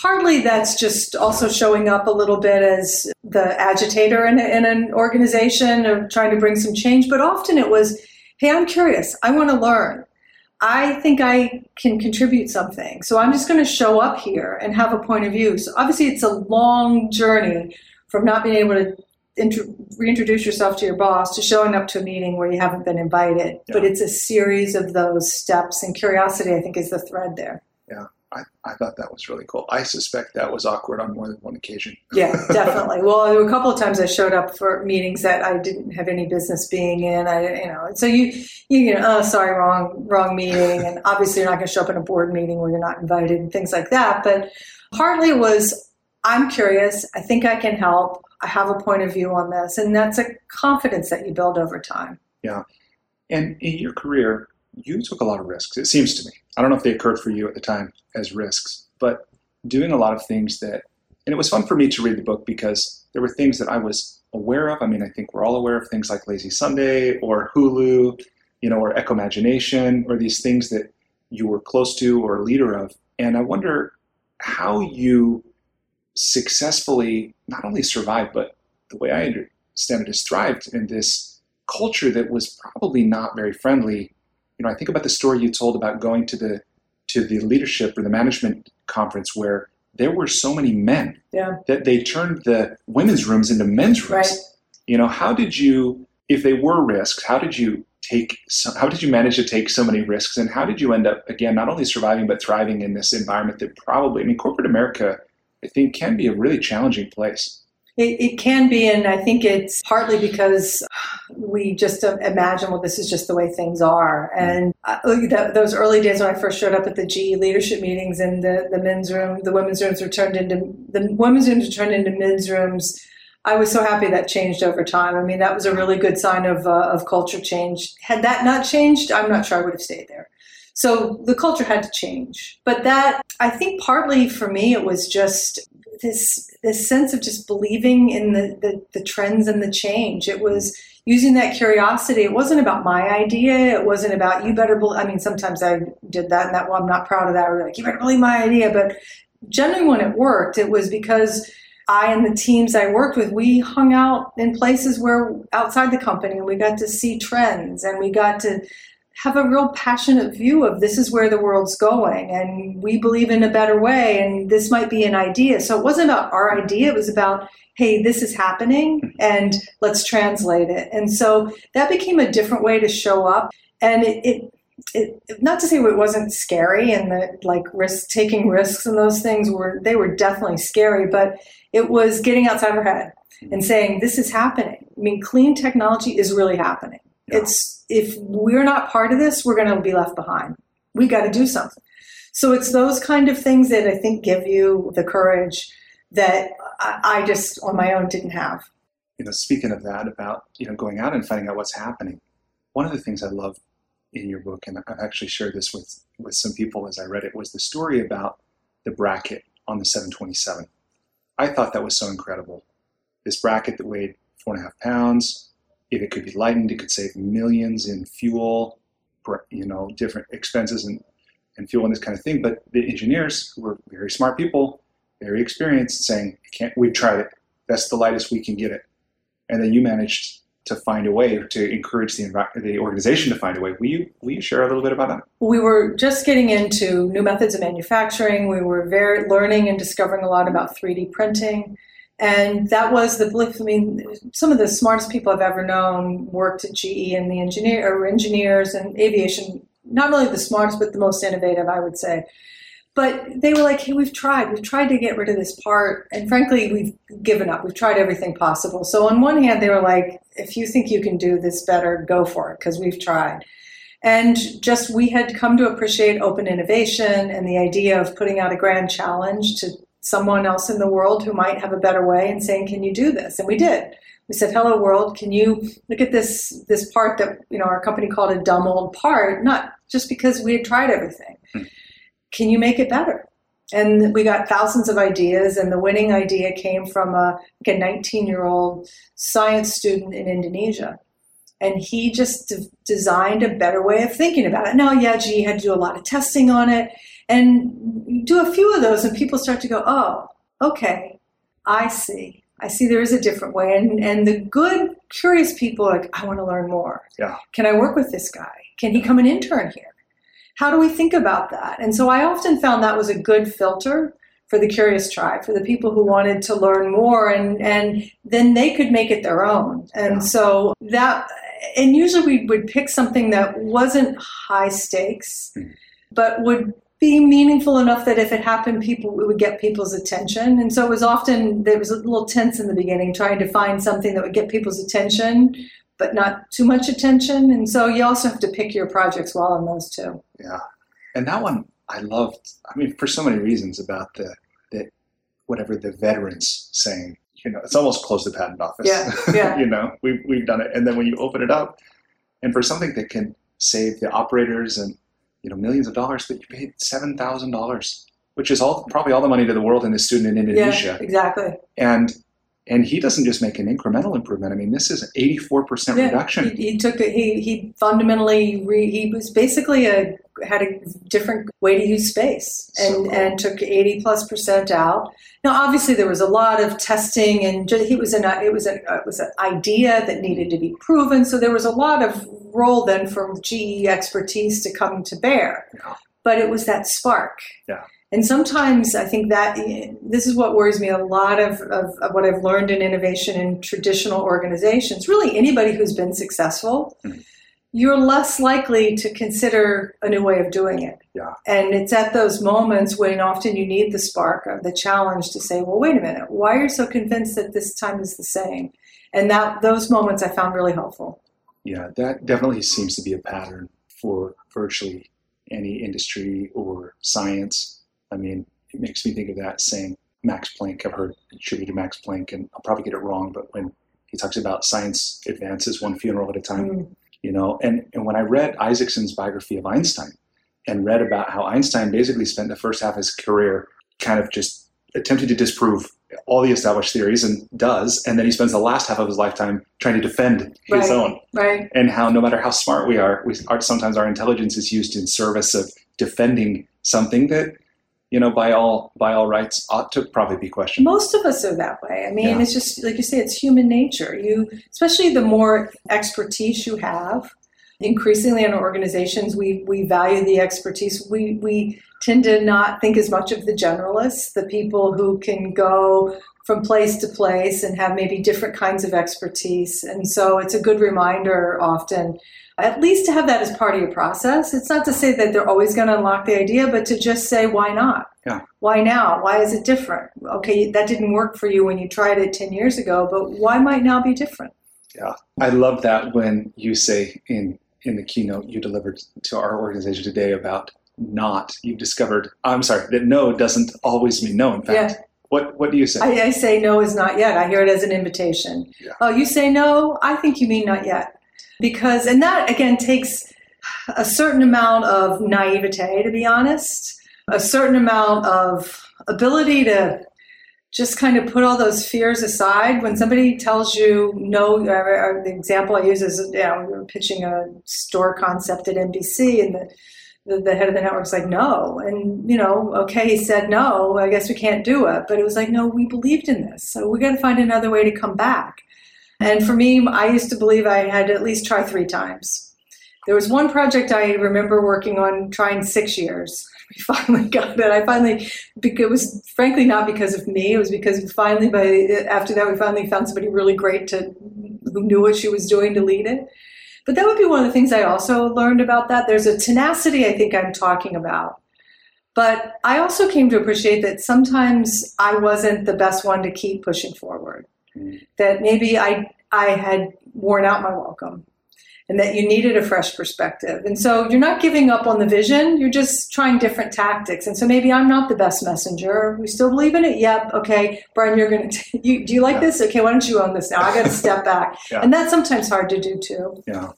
partly that's just also showing up a little bit as the agitator in, in an organization or trying to bring some change. But often it was, hey, I'm curious. I want to learn. I think I can contribute something. So I'm just going to show up here and have a point of view. So obviously it's a long journey from not being able to int- reintroduce yourself to your boss to showing up to a meeting where you haven't been invited. Yeah. But it's a series of those steps. And curiosity, I think, is the thread there. Yeah. I, I thought that was really cool. I suspect that was awkward on more than one occasion. Yeah, definitely. Well, there were a couple of times I showed up for meetings that I didn't have any business being in. I, you know, so you, you know, oh, sorry, wrong, wrong meeting. And obviously you're not going to show up in a board meeting where you're not invited and things like that. But partly it was, I'm curious. I think I can help. I have a point of view on this. And that's a confidence that you build over time. Yeah. And in your career, you took a lot of risks, it seems to me. I don't know if they occurred for you at the time as risks, but doing a lot of things that, and it was fun for me to read the book because there were things that I was aware of. I mean, I think we're all aware of things like Lazy Sunday or Hulu, you know, or Echomagination, or these things that you were close to or a leader of. And I wonder how you successfully not only survived, but the way I understand it is thrived in this culture that was probably not very friendly. You know, I think about the story you told about going to the to the leadership or the management conference where there were so many men yeah. that they turned the women's rooms into men's rooms. Right. You know, how did you, if they were risks, how did you take so, how did you manage to take so many risks, and how did you end up, again, not only surviving but thriving in this environment that probably, I mean, corporate America, I think, can be a really challenging place? It, it can be, and I think it's partly because we just imagine, well, this is just the way things are. And I, that, those early days when I first showed up at the G E leadership meetings, and the, the men's room, the women's rooms were turned into, the women's rooms were turned into men's rooms. I was so happy that changed over time. I mean, that was a really good sign of uh, of culture change. Had that not changed, I'm not sure I would have stayed there. So the culture had to change. But that, I think partly for me, it was just this this sense of just believing in the, the, the trends and the change. It was using that curiosity. It wasn't about my idea. It wasn't about you better believe. I mean, sometimes I did that, and that, well, I'm not proud of that. We're like, you better believe my idea. But generally when it worked, it was because I and the teams I worked with, we hung out in places where outside the company, and we got to see trends, and we got to have a real passionate view of this is where the world's going, and we believe in a better way, and this might be an idea. So it wasn't about our idea. It was about, hey, this is happening, and let's translate it. And so that became a different way to show up. And it, it It, not to say it wasn't scary, and that like risk taking risks and those things were, they were definitely scary, but it was getting outside our head and saying, this is happening. I mean, clean technology is really happening. Yeah. It's, if we're not part of this, we're going to be left behind. We got to do something. So it's those kind of things that I think give you the courage that I, I just on my own didn't have. You know, speaking of that, about, you know, going out and finding out what's happening. One of the things I love in your book, and I've actually shared this with, with some people as I read it, was the story about the bracket on the seven twenty-seven. I thought that was so incredible. This bracket that weighed four and a half pounds, if it could be lightened, it could save millions in fuel, you know, different expenses and, and fuel and this kind of thing. But the engineers, who were very smart people, very experienced, saying, can't, we've tried it. That's the lightest we can get it. And then you managed to find a way to encourage the env- the organization to find a way. Will you, will you share a little bit about that? We were just getting into new methods of manufacturing. We were very learning and discovering a lot about three D printing. And that was the belief. I mean, some of the smartest people I've ever known worked at G E, and the engineer or engineers and aviation, not only the smartest, but the most innovative, I would say. But they were like, hey, we've tried. We've tried to get rid of this part. And frankly, we've given up. We've tried everything possible. So on one hand, they were like, if you think you can do this better, go for it, because we've tried. And just we had come to appreciate open innovation and the idea of putting out a grand challenge to someone else in the world who might have a better way and saying, can you do this? And we did. We said, hello, world, can you look at this this part that, you know, our company called a dumb old part, not just because we had tried everything. Can you make it better? And we got thousands of ideas, and the winning idea came from a, like a nineteen-year-old science student in Indonesia. And he just de- designed a better way of thinking about it. Now, Yaji had to do a lot of testing on it, and do a few of those, and people start to go, oh, okay, I see. I see there is a different way. And and the good, curious people are like, I want to learn more. Yeah. Can I work with this guy? Can he come an intern here? How do we think about that? And so I often found that was a good filter for the curious tribe, for the people who wanted to learn more, and, and then they could make it their own. And yeah. so that, and usually we would pick something that wasn't high stakes, mm-hmm. but would be meaningful enough that if it happened, people, it would get people's attention. And so it was often, there was a little tense in the beginning, trying to find something that would get people's attention, but not too much attention. And so you also have to pick your projects well on those too. Yeah. And that one I loved, I mean, for so many reasons, about the, the whatever the veterans saying, you know, it's almost close the patent office. Yeah, yeah. You know, we've, we've done it. And then when you open it up, and for something that can save the operators and, you know, millions of dollars, but you paid seven thousand dollars, which is all probably all the money to the world in this student in Indonesia. Yeah, exactly. And And he doesn't just make an incremental improvement. I mean, this is an eighty-four percent yeah, reduction. He, he took it. He he fundamentally re, he was basically a had a different way to use space, and, so cool. and took eighty plus percent out. Now, obviously, there was a lot of testing, and he was an it was an it was an idea that needed to be proven. So there was a lot of role then from G E expertise to come to bear. Yeah. But it was that spark. Yeah. And sometimes I think that this is what worries me a lot of, of, of what I've learned in innovation in traditional organizations, really anybody who's been successful, you're less likely to consider a new way of doing it. Yeah. And it's at those moments when often you need the spark of the challenge to say, well, wait a minute, why are you so convinced that this time is the same? And that those moments I found really helpful. Yeah, that definitely seems to be a pattern for virtually any industry or science. I mean, it makes me think of that saying, Max Planck. I've heard it attributed to Max Planck, and I'll probably get it wrong, but when he talks about science advances one funeral at a time. Mm. You know, and, and when I read Isaacson's biography of Einstein and read about how Einstein basically spent the first half of his career kind of just attempting to disprove all the established theories and does, and then he spends the last half of his lifetime trying to defend right, his own. Right. And how no matter how smart we are, we are, sometimes our intelligence is used in service of defending something that, you know, by all by all rights, ought to probably be questioned. Most of us are that way. I mean, yeah. It's just, like you say, it's human nature. You, especially the more expertise you have, increasingly in organizations, we we value the expertise. We, we tend to not think as much of the generalists, the people who can go from place to place and have maybe different kinds of expertise. And so it's a good reminder often, at least to have that as part of your process. It's not to say that they're always going to unlock the idea, but to just say, why not? Yeah. Why now? Why is it different? Okay, that didn't work for you when you tried it ten years ago, but why might now be different? Yeah, I love that when you say in, in the keynote you delivered to our organization today about not, you've discovered, I'm sorry, that no doesn't always mean no, in fact. Yeah. What what do you say? I, I say no is not yet. I hear it as an invitation. Yeah. Oh, you say no? I think you mean not yet. Because, and that, again, takes a certain amount of naivete, to be honest, a certain amount of ability to just kind of put all those fears aside. When somebody tells you no, or the example I use is, you know, we were pitching a store concept at N B C, and the The head of the network's like, no. And, you know, okay, he said no, I guess we can't do it. But it was like, no, we believed in this. So we got to find another way to come back. And for me, I used to believe I had to at least try three times. There was one project I remember working on, trying six years. We finally got it. I finally, it was frankly not because of me. It was because finally, by after that, we finally found somebody really great to who knew what she was doing to lead it. But that would be one of the things I also learned about that. There's a tenacity I think I'm talking about. But I also came to appreciate that sometimes I wasn't the best one to keep pushing forward. Mm-hmm. That maybe I I had worn out my welcome and that you needed a fresh perspective. And so you're not giving up on the vision. You're just trying different tactics. And so maybe I'm not the best messenger. We still believe in it? Yep. Okay, Brian, you're going to, you, do you like yeah. this? Okay, why don't you own this now? I got to step back. Yeah. And that's sometimes hard to do too. Yeah.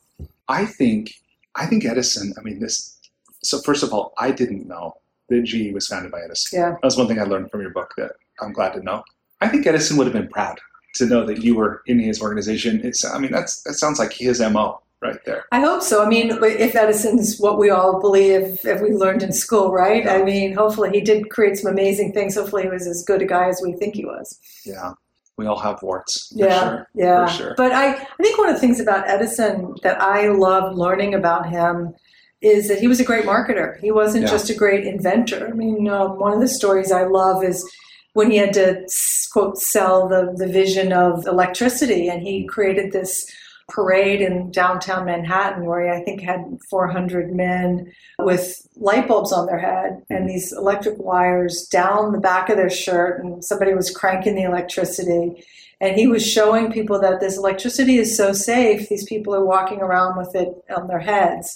I think, I think Edison, I mean this, so first of all, I didn't know that G E was founded by Edison. Yeah. That was one thing I learned from your book that I'm glad to know. I think Edison would have been proud to know that you were in his organization. It's, I mean, that's, that sounds like his M O. Right there. I hope so. I mean, if Edison's what we all believe, if we learned in school, right? Yeah. I mean, hopefully he did create some amazing things. Hopefully he was as good a guy as we think he was. Yeah. We all have warts. For yeah. Sure. Yeah. For sure. But I, I think one of the things about Edison that I loved learning about him is that he was a great marketer. He wasn't yeah. just a great inventor. I mean, um, one of the stories I love is when he had to, quote, sell the, the vision of electricity, and he created this parade in downtown Manhattan where he, I think, had four hundred men with light bulbs on their head and these electric wires down the back of their shirt, and somebody was cranking the electricity, and he was showing people that this electricity is so safe, these people are walking around with it on their heads.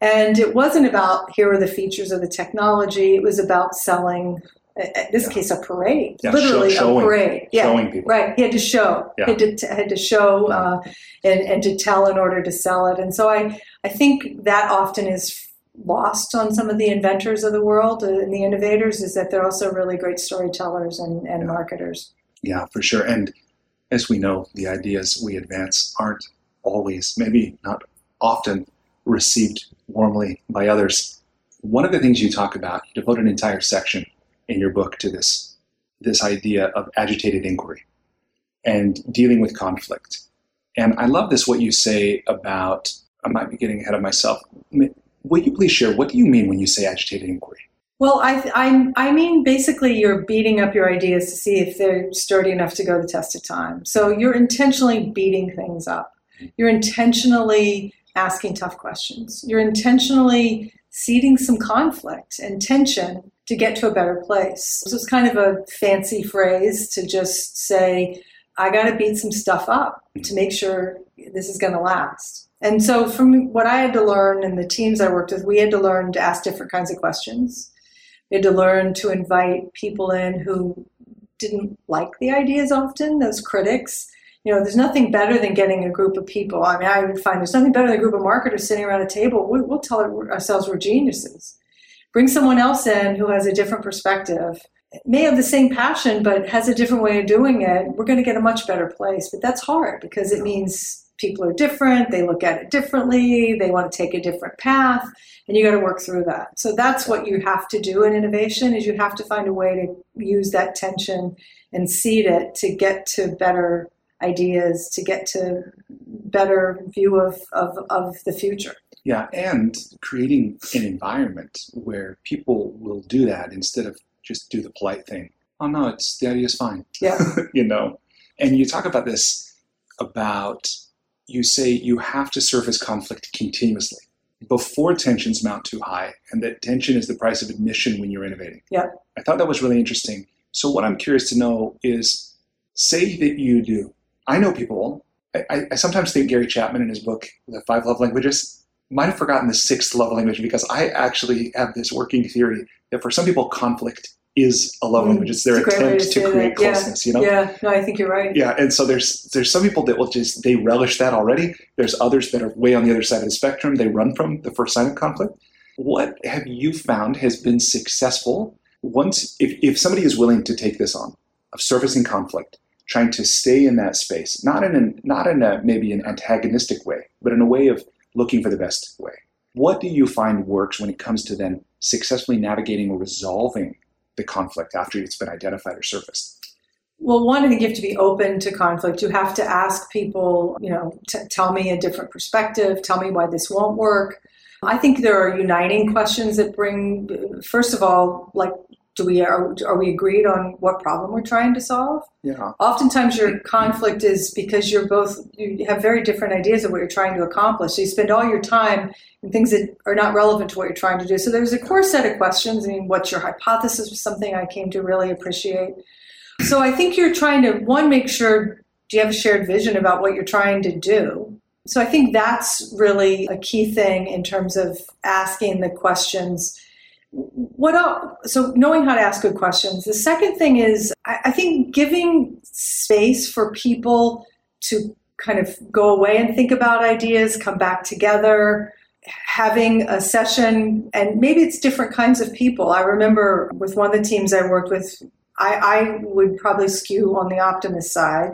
And it wasn't about here are the features of the technology, it was about selling, in this yeah. case, a parade, yeah, literally showing, a parade. Yeah, showing people. Right. He had to show. Yeah. He had to, had to show uh, and, and to tell in order to sell it. And so I, I think that often is lost on some of the inventors of the world and the innovators, is that they're also really great storytellers and, and yeah. marketers. Yeah, for sure. And as we know, the ideas we advance aren't always, maybe not often, received warmly by others. One of the things you talk about, you devote an entire section in your book to this this idea of agitated inquiry and dealing with conflict. And I love this, what you say about, I might be getting ahead of myself. Will you please share, what do you mean when you say agitated inquiry? Well, I I'm, I mean, basically you're beating up your ideas to see if they're sturdy enough to go the test of time. So you're intentionally beating things up. You're intentionally asking tough questions. You're intentionally seeding some conflict and tension to get to a better place. So it's kind of a fancy phrase to just say, I got to beat some stuff up to make sure this is going to last. And so from what I had to learn and the teams I worked with, we had to learn to ask different kinds of questions. We had to learn to invite people in who didn't like the ideas often, those critics. You know, there's nothing better than getting a group of people. I mean, I would find there's nothing better than a group of marketers sitting around a table. We'll, we'll tell ourselves we're geniuses. Bring someone else in who has a different perspective, may have the same passion, but has a different way of doing it. We're going to get a much better place. But that's hard because it means people are different. They look at it differently. They want to take a different path, and you got to work through that. So that's what you have to do in innovation is you have to find a way to use that tension and seed it to get to better ideas, to get to better view of, of, of the future. Yeah, and creating an environment where people will do that instead of just do the polite thing. Oh, no, it's the idea is fine. Yeah. You know, and you talk about this about... You say you have to surface conflict continuously before tensions mount too high, and that tension is the price of admission when you're innovating. Yeah. I thought that was really interesting. So what I'm curious to know is, say that you do. I know people, I, I sometimes think Gary Chapman in his book, The Five Love Languages, might have forgotten the sixth love language, because I actually have this working theory that for some people, conflict is a love language. It's their it's attempt to, to create that. Closeness, yeah. You know? Yeah, no, I think you're right. Yeah, and so there's there's some people that will just, they relish that already. There's others that are way on the other side of the spectrum. They run from the first sign of conflict. What have you found has been successful once, if, if somebody is willing to take this on, of surfacing conflict, trying to stay in that space, not in a, not in a maybe an antagonistic way, but in a way of looking for the best way. What do you find works when it comes to then successfully navigating or resolving the conflict after it's been identified or surfaced? Well, one, I think you have to be open to conflict. You have to ask people, you know, t- tell me a different perspective. Tell me why this won't work. I think there are uniting questions that bring, first of all, like, do we are, are we agreed on what problem we're trying to solve? Yeah. Oftentimes your conflict is because you're both, you have very different ideas of what you're trying to accomplish. So you spend all your time in things that are not relevant to what you're trying to do. So there's a core set of questions. I mean, what's your hypothesis was something I came to really appreciate. So I think you're trying to, one, make sure, do you have a shared vision about what you're trying to do? So I think that's really a key thing in terms of asking the questions. What else? So knowing how to ask good questions. The second thing is, I, I think giving space for people to kind of go away and think about ideas, come back together, having a session, and maybe it's different kinds of people. I remember with one of the teams I worked with, I, I would probably skew on the optimist side.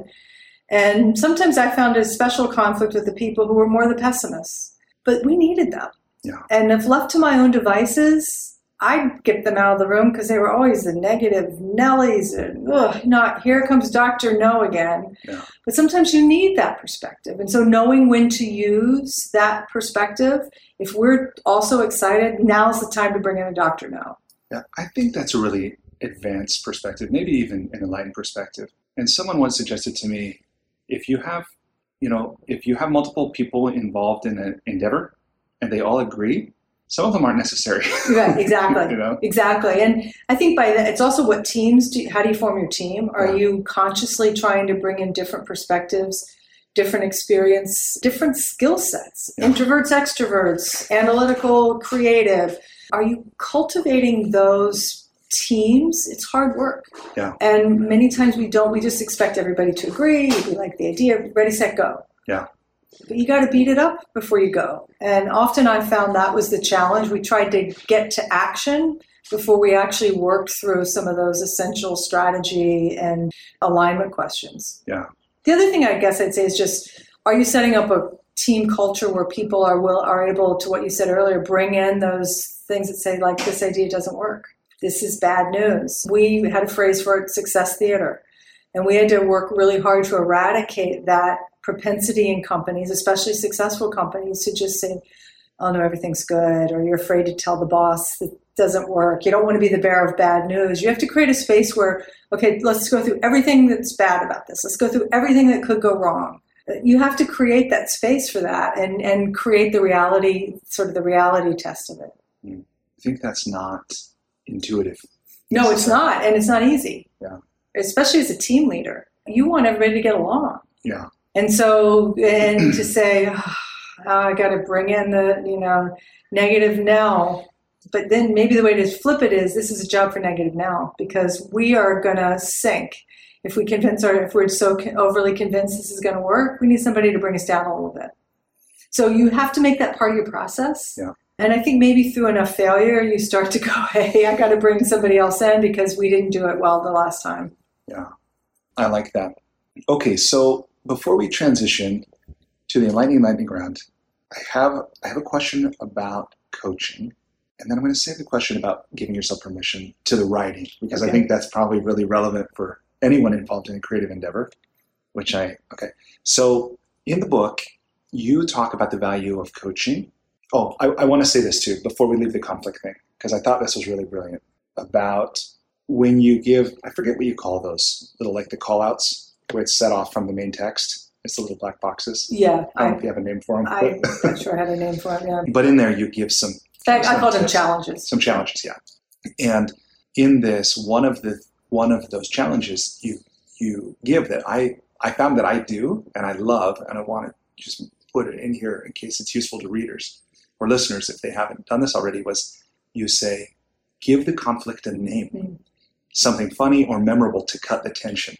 And sometimes I found a special conflict with the people who were more the pessimists, but we needed them. Yeah. And if left to my own devices, I'd get them out of the room because they were always the negative Nellies and ugh, not here comes Doctor No again. Yeah. But sometimes you need that perspective. And so knowing when to use that perspective, if we're also excited, now's the time to bring in a Doctor No. Yeah, I think that's a really advanced perspective, maybe even an enlightened perspective. And someone once suggested to me, if you have, you know, if you have multiple people involved in an endeavor and they all agree, some of them aren't necessary. Right, exactly. You know? Exactly. And I think by that, it's also what teams do. How do you form your team? Are yeah. you consciously trying to bring in different perspectives, different experience, different skill sets, yeah. introverts, extroverts, analytical, creative? Are you cultivating those teams? It's hard work. Yeah. And many times we don't, we just expect everybody to agree. We like the idea, ready, set, go. Yeah. But you got to beat it up before you go. And often I found that was the challenge. We tried to get to action before we actually worked through some of those essential strategy and alignment questions. Yeah. The other thing I guess I'd say is just, are you setting up a team culture where people are will are able to, what you said earlier, bring in those things that say, like, this idea doesn't work. This is bad news. We had a phrase for it, success theater. And we had to work really hard to eradicate that propensity in companies, especially successful companies, to just say, oh no, everything's good, or you're afraid to tell the boss that doesn't work. You don't want to be the bearer of bad news. You have to create a space where, okay, let's go through everything that's bad about this. Let's go through everything that could go wrong. you have to create that space for that and, and create the reality, sort of the reality test of it. I think that's not intuitive. No, it's not. And it's not easy. Yeah. Especially as a team leader. You want everybody to get along. Yeah. And so, and to say, oh, I got to bring in the, you know, negative now. But then maybe the way to flip it is, this is a job for negative now, because we are going to sink. If we convince our, if we're so overly convinced this is going to work, we need somebody to bring us down a little bit. So you have to make that part of your process. Yeah. And I think maybe through enough failure, you start to go, hey, I got to bring somebody else in because we didn't do it well the last time. Yeah, I like that. Okay, so before we transition to the Enlightening Lightning Round, I have I have a question about coaching. And then I'm going to save the question about giving yourself permission to the writing, because okay. I think that's probably really relevant for anyone involved in a creative endeavor, which I, okay. So in the book, you talk about the value of coaching. Oh, I, I want to say this too, before we leave the conflict thing, because I thought this was really brilliant, about when you give, I forget what you call those, little like the call outs, where it's set off from the main text. It's the little black boxes. Yeah. I don't I, know if you have a name for them. I'm not sure I had a name for them, yeah. But in there, you give some... I, I call them challenges. Some challenges, yeah. And in this, one of the one of those challenges you you give that I, I found that I do and I love, and I want to just put it in here in case it's useful to readers or listeners if they haven't done this already, was you say, give the conflict a name, mm-hmm. something funny or memorable to cut the tension.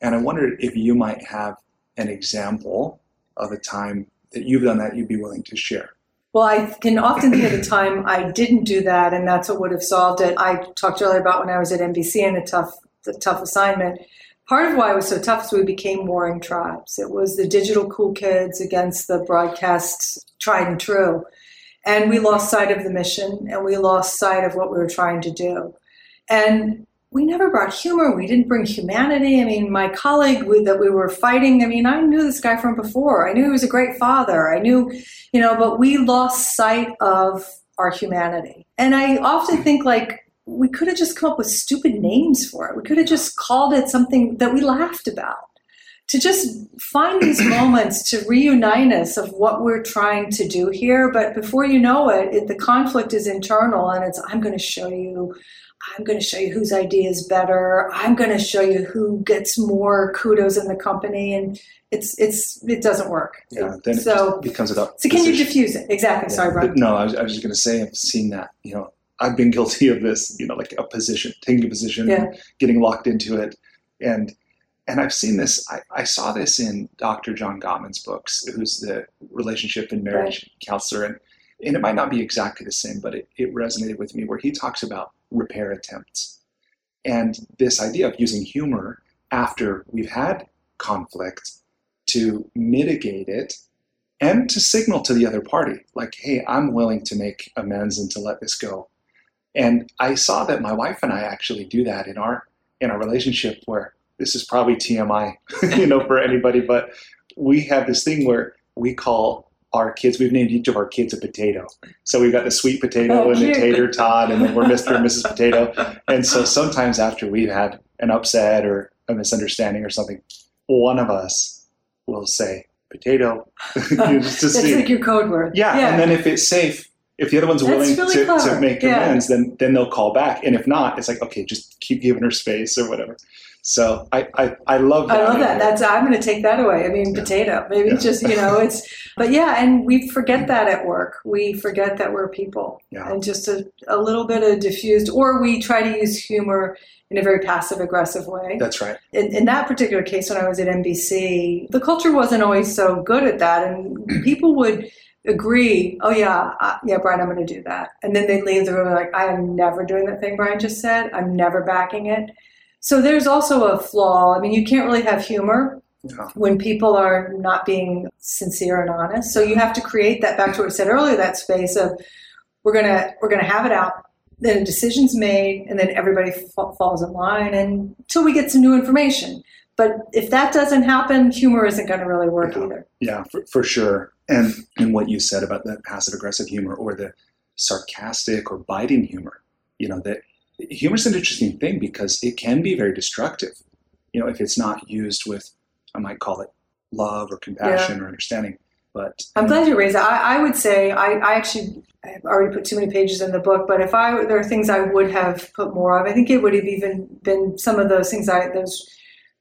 And I wondered if you might have an example of a time that you've done that you'd be willing to share. Well, I can often think of the time I didn't do that, and that's what would have solved it. I talked earlier about when I was at N B C and a tough, the tough assignment. Part of why it was so tough is we became warring tribes. It was the digital cool kids against the broadcast tried and true. And we lost sight of the mission, and we lost sight of what we were trying to do. And we never brought humor. We didn't bring humanity. I mean, my colleague we, that we were fighting, I mean, I knew this guy from before. I knew he was a great father. I knew, you know, but we lost sight of our humanity. And I often think, like, we could have just come up with stupid names for it. We could have just called it something that we laughed about. To just find these moments to reunite us of what we're trying to do here. But before you know it, it the conflict is internal, and it's, I'm going to show you. I'm going to show you whose idea is better. I'm going to show you who gets more kudos in the company. And it's it's it doesn't work. Yeah, then it so, just becomes about. So can decision. You diffuse it? Exactly. Yeah. Sorry, Brian. No, I was, I was just going to say, I've seen that. You know, I've been guilty of this, you know, like a position, taking a position, yeah. and getting locked into it. And and I've seen this. I, I saw this in Doctor John Gottman's books, who's the relationship and marriage right. counselor. And, and it might not be exactly the same, but it, it resonated with me where he talks about repair attempts. And this idea of using humor after we've had conflict to mitigate it and to signal to the other party, like, hey, I'm willing to make amends and to let this go. And I saw that my wife and I actually do that in our in our relationship where this is probably T M I, you know, for anybody, but we have this thing where we call our kids, we've named each of our kids a potato. So we've got the sweet potato oh, and cute. The tater tot, and then we're Mister and Missus Potato. And so sometimes after we've had an upset or a misunderstanding or something, one of us will say, potato. That's see. Like your code word. Yeah. yeah. And then if it's safe, if the other one's That's willing really to, to make yeah. amends, then then they'll call back. And if not, it's like, okay, just keep giving her space or whatever. So I, I, I love that. I love that. That's I'm going to take that away. I mean, yeah. potato, maybe yeah. just, you know, it's, but yeah. And we forget that at work. We forget that we're people yeah. and just a, a little bit of diffused, or we try to use humor in a very passive aggressive way. That's right. In, in that particular case, when I was at N B C, the culture wasn't always so good at that. And people would agree, oh yeah, uh, yeah, Brian, I'm going to do that. And then they'd leave the room like, I am never doing that thing Brian just said. I'm never backing it. So there's also a flaw. I mean, you can't really have humor no. when people are not being sincere and honest. So you have to create that, back to what I said earlier, that space of we're gonna we're gonna have it out, then a decision's made, and then everybody f- falls in line until we get some new information. But if that doesn't happen, humor isn't going to really work yeah. either. Yeah, for, for sure. And and what you said about that passive-aggressive humor or the sarcastic or biting humor, you know, that. Humor is an interesting thing because it can be very destructive, you know, if it's not used with, I might call it love or compassion yeah. or understanding. But I'm glad you raised that. I, I would say I, I actually I've already put too many pages in the book, but if I there are things I would have put more of. I think it would have even been some of those things I those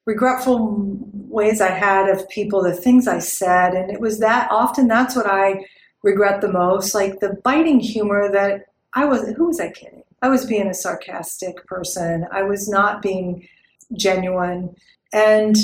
regretful ways I had of people, the things I said, and it was that often that's what I regret the most, like the biting humor that I was. Who was I kidding? I was being a sarcastic person. I was not being genuine, and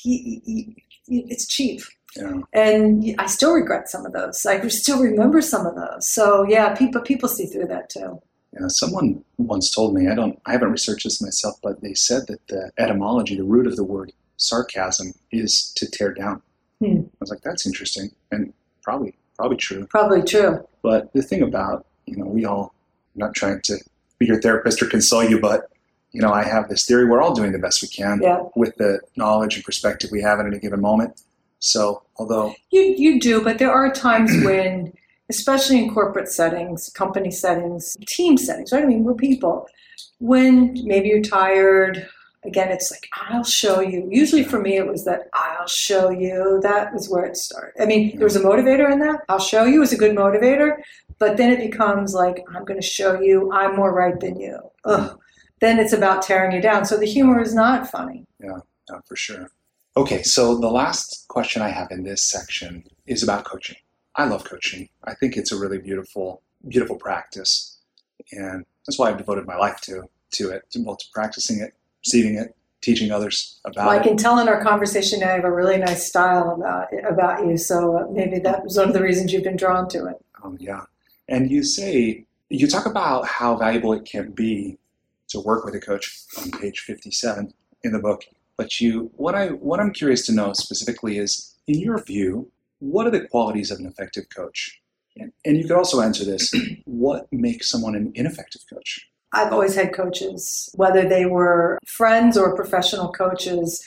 he, he, it's cheap. Yeah. And I still regret some of those. I still remember some of those. So yeah, people people see through that too. Yeah, someone once told me, I don't, I haven't researched this myself, but they said that the etymology, the root of the word sarcasm, is to tear down. Hmm. I was like, that's interesting, and probably probably true. Probably true. But the thing about, you know, we all, I'm not trying to be your therapist or console you, but you know, I have this theory we're all doing the best we can yeah. with the knowledge and perspective we have at any given moment. So, although you you do, but there are times when, especially in corporate settings, company settings, team settings, right? I mean, we're people. When maybe you're tired, again, it's like, I'll show you. Usually for me, it was that I'll show you. That was where it started. I mean, there was a motivator in that. I'll show you is a good motivator, but then it becomes like, I'm going to show you. I'm more right than you. Ugh. Then it's about tearing you down. So the humor is not funny. Yeah, yeah, for sure. Okay, so the last question I have in this section is about coaching. I love coaching. I think it's a really beautiful, beautiful practice. And that's why I've devoted my life to to it, both to practicing it, receiving it, teaching others about it. Well, I can tell in our conversation now you have a really nice style about about you. So maybe that was one of the reasons you've been drawn to it. Um, yeah. And you say, you talk about how valuable it can be to work with a coach on page fifty-seven in the book. But you, what I, what I'm curious to know specifically is, in your view, what are the qualities of an effective coach? And, and you could also answer this: what makes someone an ineffective coach? I've always had coaches, whether they were friends or professional coaches.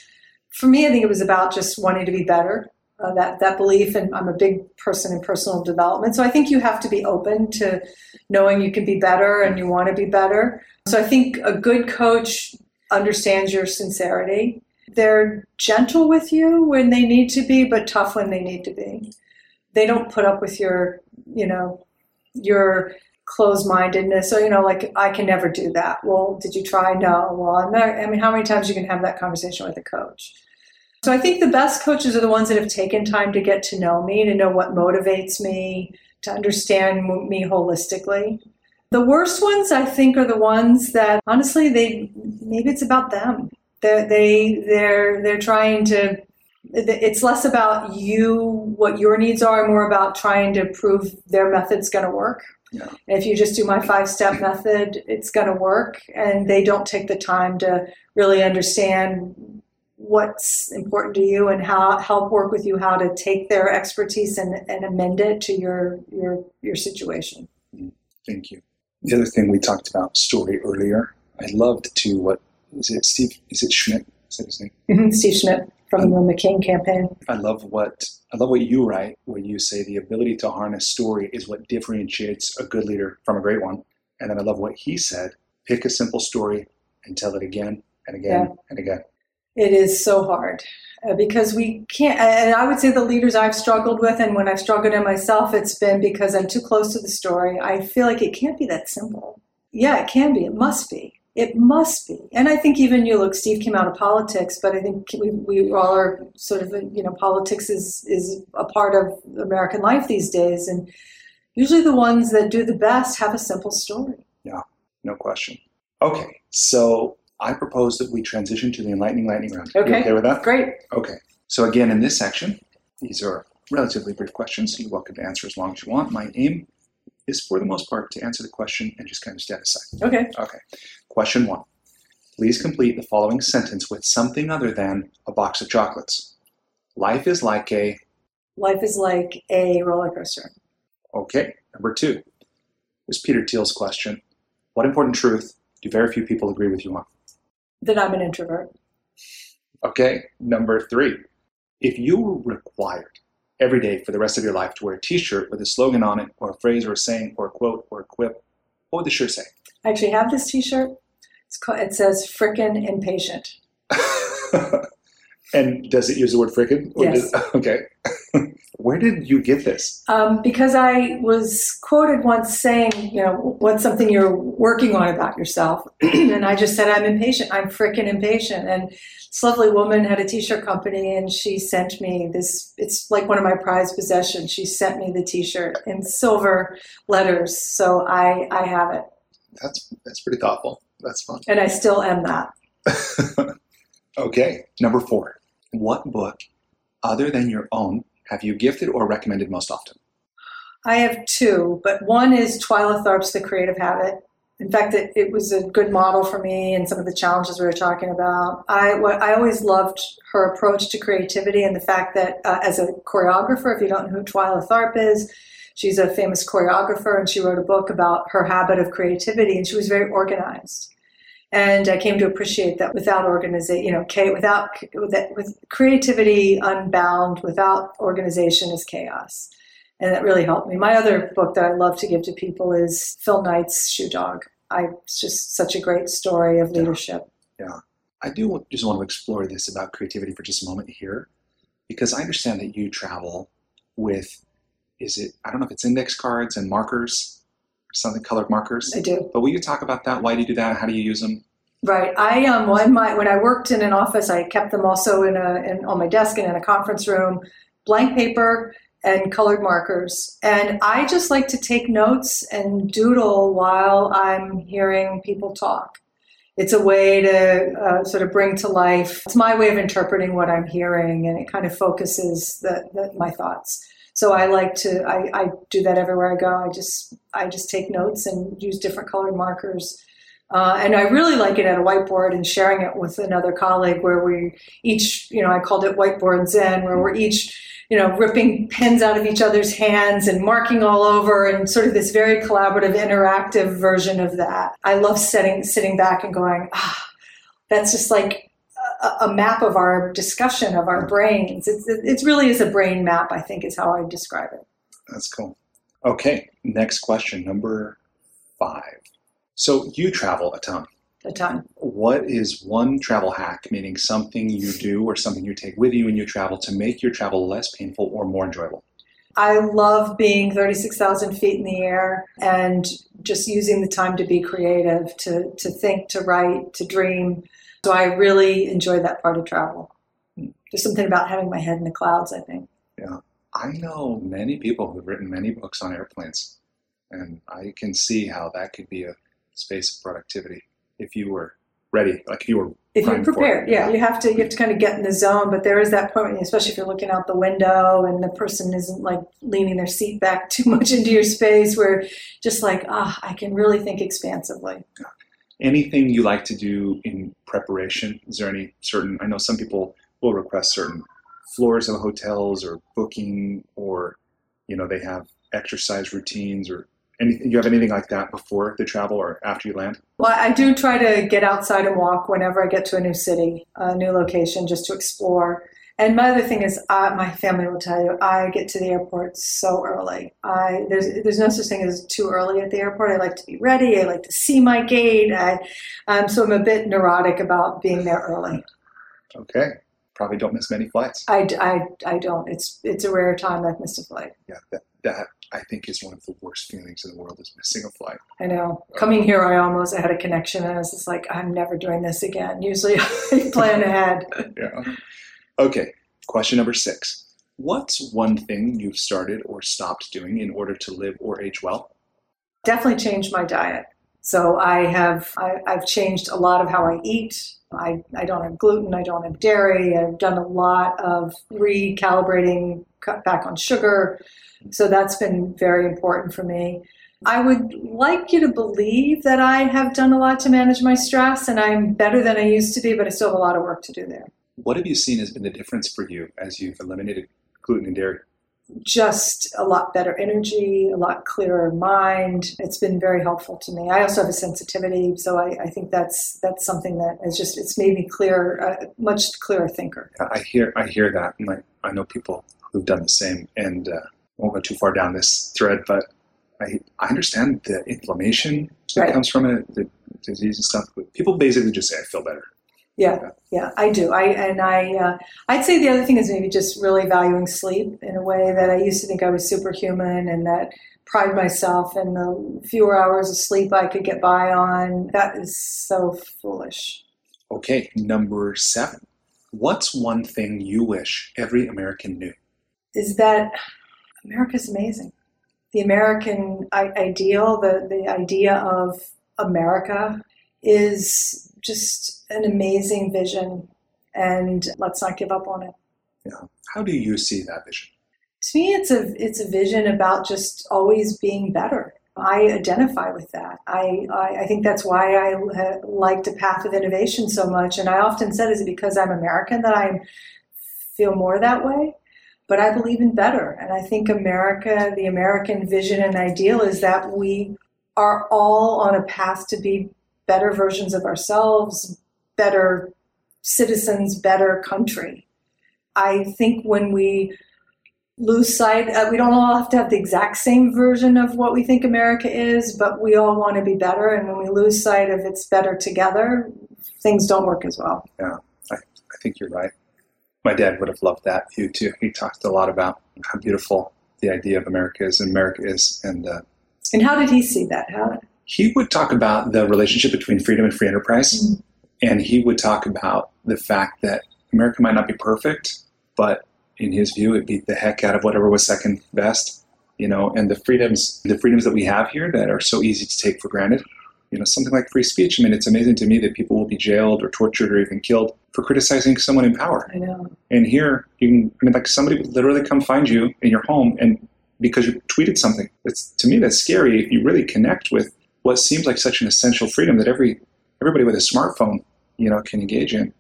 For me, I think it was about just wanting to be better. Uh, that that belief, and I'm a big person in personal development. So I think you have to be open to knowing you can be better and you want to be better. So I think a good coach understands your sincerity. They're gentle with you when they need to be, but tough when they need to be. They don't put up with your, you know, your closed-mindedness. So, you know, like, I can never do that. Well, did you try? No. Well, I'm not. I mean, how many times you can have that conversation with a coach? So I think the best coaches are the ones that have taken time to get to know me, to know what motivates me, to understand me holistically. The worst ones, I think, are the ones that, honestly, they maybe it's about them. They're, they, they're, they're trying to, it's less about you, what your needs are, more about trying to prove their method's going to work. Yeah. And if you just do my five-step method, it's going to work. And they don't take the time to really understand what's important to you and how help work with you, how to take their expertise and, and amend it to your, your, your situation. Thank you. The other thing we talked about, story, earlier, I loved to, what is it, Steve, is it Schmidt? Is that his name? Mm-hmm. Steve Schmidt from um, the McCain campaign. I love what I love what you write, where you say the ability to harness story is what differentiates a good leader from a great one. And then I love what he said, pick a simple story and tell it again and again yeah. and again. It is so hard because we can't, and I would say the leaders I've struggled with, and when I've struggled in myself, it's been because I'm too close to the story. I feel like it can't be that simple. Yeah, it can be. It must be. It must be. And I think even you look, Steve came out of politics, but I think we, we all are sort of, you know, politics is, is a part of American life these days. And usually the ones that do the best have a simple story. Yeah, no question. Okay, so I propose that we transition to the enlightening lightning round. Okay. You okay with that? Great. Okay. So again, in this section, these are relatively brief questions. You're welcome to answer as long as you want. My aim is, for the most part, to answer the question and just kind of step aside. Okay. Okay. Question one. Please complete the following sentence with something other than a box of chocolates. Life is like a... Life is like a roller coaster. Okay. Number two. This is Peter Thiel's question. What important truth do very few people agree with you on? That I'm an introvert. Okay, number three. If you were required every day for the rest of your life to wear a t-shirt with a slogan on it, or a phrase, or a saying, or a quote, or a quip, what would the shirt say? I actually have this t-shirt. It's called, it says, frickin' impatient. And does it use the word frickin'? Yes. Does, okay. Where did you get this? Um, because I was quoted once saying, you know, what's something you're working on about yourself? And I just said, I'm impatient. I'm frickin' impatient. And this lovely woman had a t-shirt company, and she sent me this. It's like one of my prized possessions. She sent me the t-shirt in silver letters. So I, I have it. That's, that's pretty thoughtful. That's fun. And I still am that. Okay. Number four, what book other than your own have you gifted or recommended most often? I have two, but one is Twyla Tharp's The Creative Habit. In fact, it, it was a good model for me and some of the challenges we were talking about. I, what, I always loved her approach to creativity and the fact that uh, as a choreographer, if you don't know who Twyla Tharp is, she's a famous choreographer, and she wrote a book about her habit of creativity, and she was very organized. And I came to appreciate that without organization, you know, without with creativity unbound, without organization is chaos. And that really helped me. My other book that I love to give to people is Phil Knight's Shoe Dog. I, it's just such a great story of leadership. Yeah. yeah. I do just want to explore this about creativity for just a moment here, because I understand that you travel with, is it, I don't know if it's index cards and markers, something, colored markers. I do. But will you talk about that? Why do you do that? How do you use them? Right. I um when my when I worked in an office, I kept them also in a in, on my desk and in a conference room, blank paper and colored markers. And I just like to take notes and doodle while I'm hearing people talk. It's a way to uh, sort of bring to life. It's my way of interpreting what I'm hearing, and it kind of focuses the, the my thoughts. So I like to, I, I do that everywhere I go. I just I just take notes and use different colored markers. Uh, and I really like it at a whiteboard and sharing it with another colleague where we each, you know, I called it Whiteboard Zen, where we're each, you know, ripping pens out of each other's hands and marking all over, and sort of this very collaborative, interactive version of that. I love sitting, sitting back and going, ah, that's just like a map of our discussion of our brains. It's, it really is a brain map, I think, is how I describe it. That's cool. Okay, next question, number five. So you travel a ton. A ton. What is one travel hack, meaning something you do or something you take with you when you travel to make your travel less painful or more enjoyable? I love being thirty-six thousand feet in the air and just using the time to be creative, to to think, to write, to dream. So I really enjoy that part of travel. There's something about having my head in the clouds, I think. Yeah. I know many people who've written many books on airplanes, and I can see how that could be a space of productivity if you were ready, like if you were If you're prepared, yeah, yeah, you have to you have to kind of get in the zone. But there is that point, especially if you're looking out the window and the person isn't like leaning their seat back too much into your space, where just like, ah, oh, I can really think expansively. Yeah. Anything you like to do in preparation? Is there any certain? I know some people will request certain floors of hotels or booking, or you know they have exercise routines or. Anything, you have anything like that before the travel or after you land? Well, I do try to get outside and walk whenever I get to a new city, a new location, just to explore. And my other thing is, uh, my family will tell you, I get to the airport so early. I there's there's no such thing as too early at the airport. I like to be ready. I like to see my gate. I, um, so I'm a bit neurotic about being there early. Okay. Probably don't miss many flights. I, I, I don't. It's it's a rare time I've missed a flight. Yeah, that, that I think is one of the worst feelings in the world is missing a flight. I know. Coming here, I almost I had a connection, and I was just like, I'm never doing this again. Usually I plan ahead. Yeah. Okay. Question number six. What's one thing you've started or stopped doing in order to live or age well? Definitely changed my diet. So I have, I, I've changed a lot of how I eat. I, I don't have gluten. I don't have dairy. I've done a lot of recalibrating, cut back on sugar. So that's been very important for me. I would like you to believe that I have done a lot to manage my stress, and I'm better than I used to be, but I still have a lot of work to do there. What have you seen has been the difference for you as you've eliminated gluten and dairy? Just a lot better energy, a lot clearer mind. It's been very helpful to me. I also have a sensitivity, so I, I think that's that's something that is just it's made me clearer, a much clearer thinker. I hear I hear that, and I, I know people who've done the same. And uh, won't go too far down this thread, but I I understand the inflammation that right. comes from it, the disease and stuff. But people basically just say I feel better. Yeah, okay. yeah, I do. I and I, uh, I'd say the other thing is maybe just really valuing sleep in a way that I used to think I was superhuman and that pride myself in the fewer hours of sleep I could get by on. That is so foolish. Okay, number seven. What's one thing you wish every American knew? Is that America's amazing. The American ideal, the, the idea of America is just an amazing vision, and let's not give up on it. Yeah. How do you see that vision? To me, it's a it's a vision about just always being better. I identify with that. I, I, I think that's why I ha- liked the path of innovation so much. And I often said, is it because I'm American that I feel more that way? But I believe in better. And I think America, the American vision and ideal is that we are all on a path to be better versions of ourselves, better citizens, better country. I think when we lose sight, uh, we don't all have to have the exact same version of what we think America is, but we all want to be better. And when we lose sight of it's better together, things don't work as well. Yeah, I, I think you're right. My dad would have loved that view too. He talked a lot about how beautiful the idea of America is, and America is, and uh, and how did he see that? How he would talk about the relationship between freedom and free enterprise, mm-hmm. and he would talk about the fact that America might not be perfect, but in his view, it beat the heck out of whatever was second best, you know. And the freedoms, the freedoms that we have here that are so easy to take for granted, you know, something like free speech. I mean, it's amazing to me that people will be jailed or tortured or even killed for criticizing someone in power. I know. And here, you can, I mean, like somebody would literally come find you in your home and because you tweeted something. It's, to me, that's scary if you really connect with what seems like such an essential freedom that every everybody with a smartphone, you know, can engage in.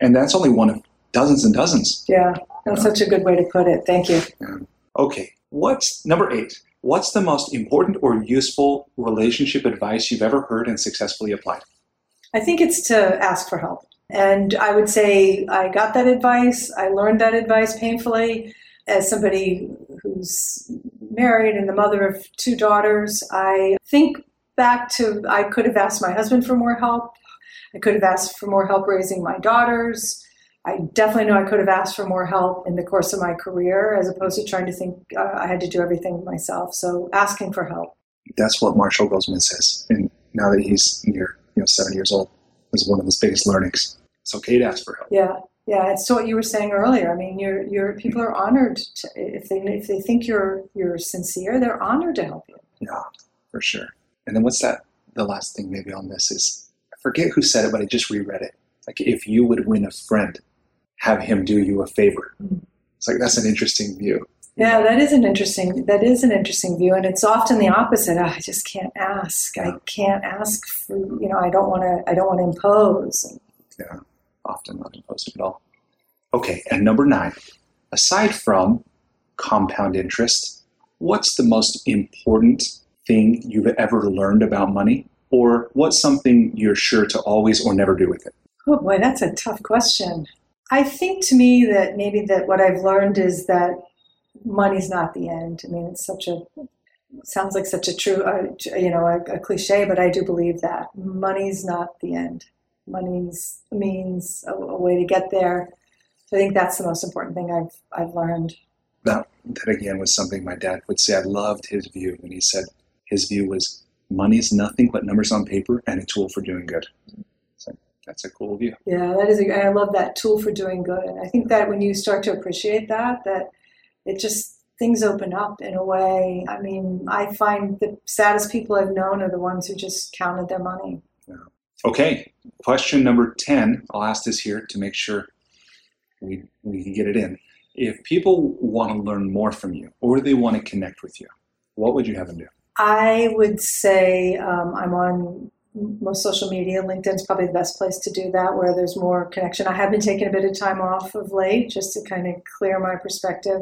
And that's only one of dozens and dozens. Yeah, that's you know? Such a good way to put it. Thank you. Yeah. Okay, what's number eight? What's the most important or useful relationship advice you've ever heard and successfully applied? I think it's to ask for help. And I would say I got that advice. I learned that advice painfully. As somebody who's married and the mother of two daughters, I think back to I could have asked my husband for more help. I could have asked for more help raising my daughters. I definitely know I could have asked for more help in the course of my career as opposed to trying to think uh, I had to do everything myself. So asking for help. That's what Marshall Goldsmith says. And now that he's near, you know, seven years old, is one of his biggest learnings. It's okay to ask for help. Yeah, yeah. It's what you were saying earlier. I mean, you're, you're, people are honored to, if they if they think you're you're sincere, they're honored to help you. Yeah, for sure. And then what's that? The last thing maybe on this is, I forget who said it, but I just reread it. Like, if you would win a friend, have him do you a favor. Mm-hmm. It's like, that's an interesting view. Yeah, that is an interesting, that is an interesting view. And it's often the opposite. Oh, I just can't ask. Yeah. I can't ask for, you know, I don't want to, I don't want to impose. Yeah, often not imposing at all. Okay. And number nine, aside from compound interest, what's the most important thing you've ever learned about money, or what's something you're sure to always or never do with it? Oh boy, that's a tough question. I think to me that maybe that what I've learned is that money's not the end. I mean, it's such a, sounds like such a true, uh, you know, a, a cliche, but I do believe that. Money's not the end. Money's means a, a way to get there. So I think that's the most important thing I've I've learned. That, that again was something my dad would say. I loved his view when he said his view was money's nothing but numbers on paper and a tool for doing good. So that's a cool view. Yeah, that is. A, I love that, tool for doing good. And I think that when you start to appreciate that, that it just, things open up in a way. I mean, I find the saddest people I've known are the ones who just counted their money. Yeah. Okay, question number ten. I'll ask this here to make sure we we can get it in. If people want to learn more from you or they want to connect with you, what would you have them do? I would say um, I'm on most social media. LinkedIn's probably the best place to do that, where there's more connection. I have been taking a bit of time off of late just to kind of clear my perspective.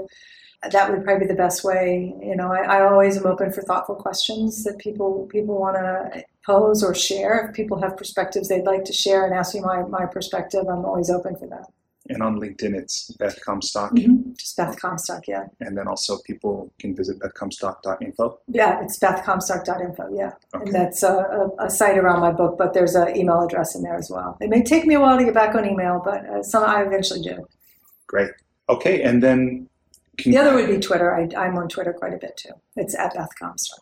That would probably be the best way. You know, I, I always am open for thoughtful questions that people people want to pose or share. If people have perspectives they'd like to share and ask me my, my perspective, I'm always open for that. And on LinkedIn, it's Beth Comstock. Mm-hmm. Just Beth Comstock, yeah. And then also people can visit Beth Comstock dot info. Yeah, it's Beth Comstock dot info, yeah. Okay. And that's a, a, a site around my book, but there's an email address in there as well. It may take me a while to get back on email, but uh, some I eventually do. Great. Okay, and then... Can the other would be Twitter. I, I'm on Twitter quite a bit, too. It's at Beth Comstock.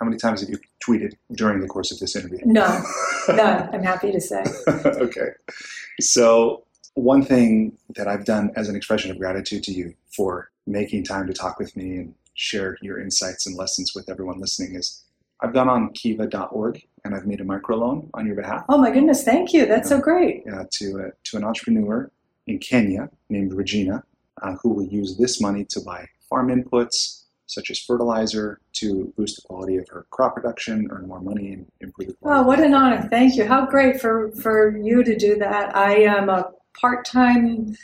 How many times have you tweeted during the course of this interview? No, none, I'm happy to say. Okay. So... One thing that I've done as an expression of gratitude to you for making time to talk with me and share your insights and lessons with everyone listening is I've gone on kiva dot org and I've made a microloan on your behalf. Oh my goodness, thank you. That's uh, so great. Uh, to, uh, to an entrepreneur in Kenya named Regina, uh, who will use this money to buy farm inputs such as fertilizer to boost the quality of her crop production, earn more money, and improve the quality. Oh, what an honor. Thank you. How great for, for you to do that. I am a part-time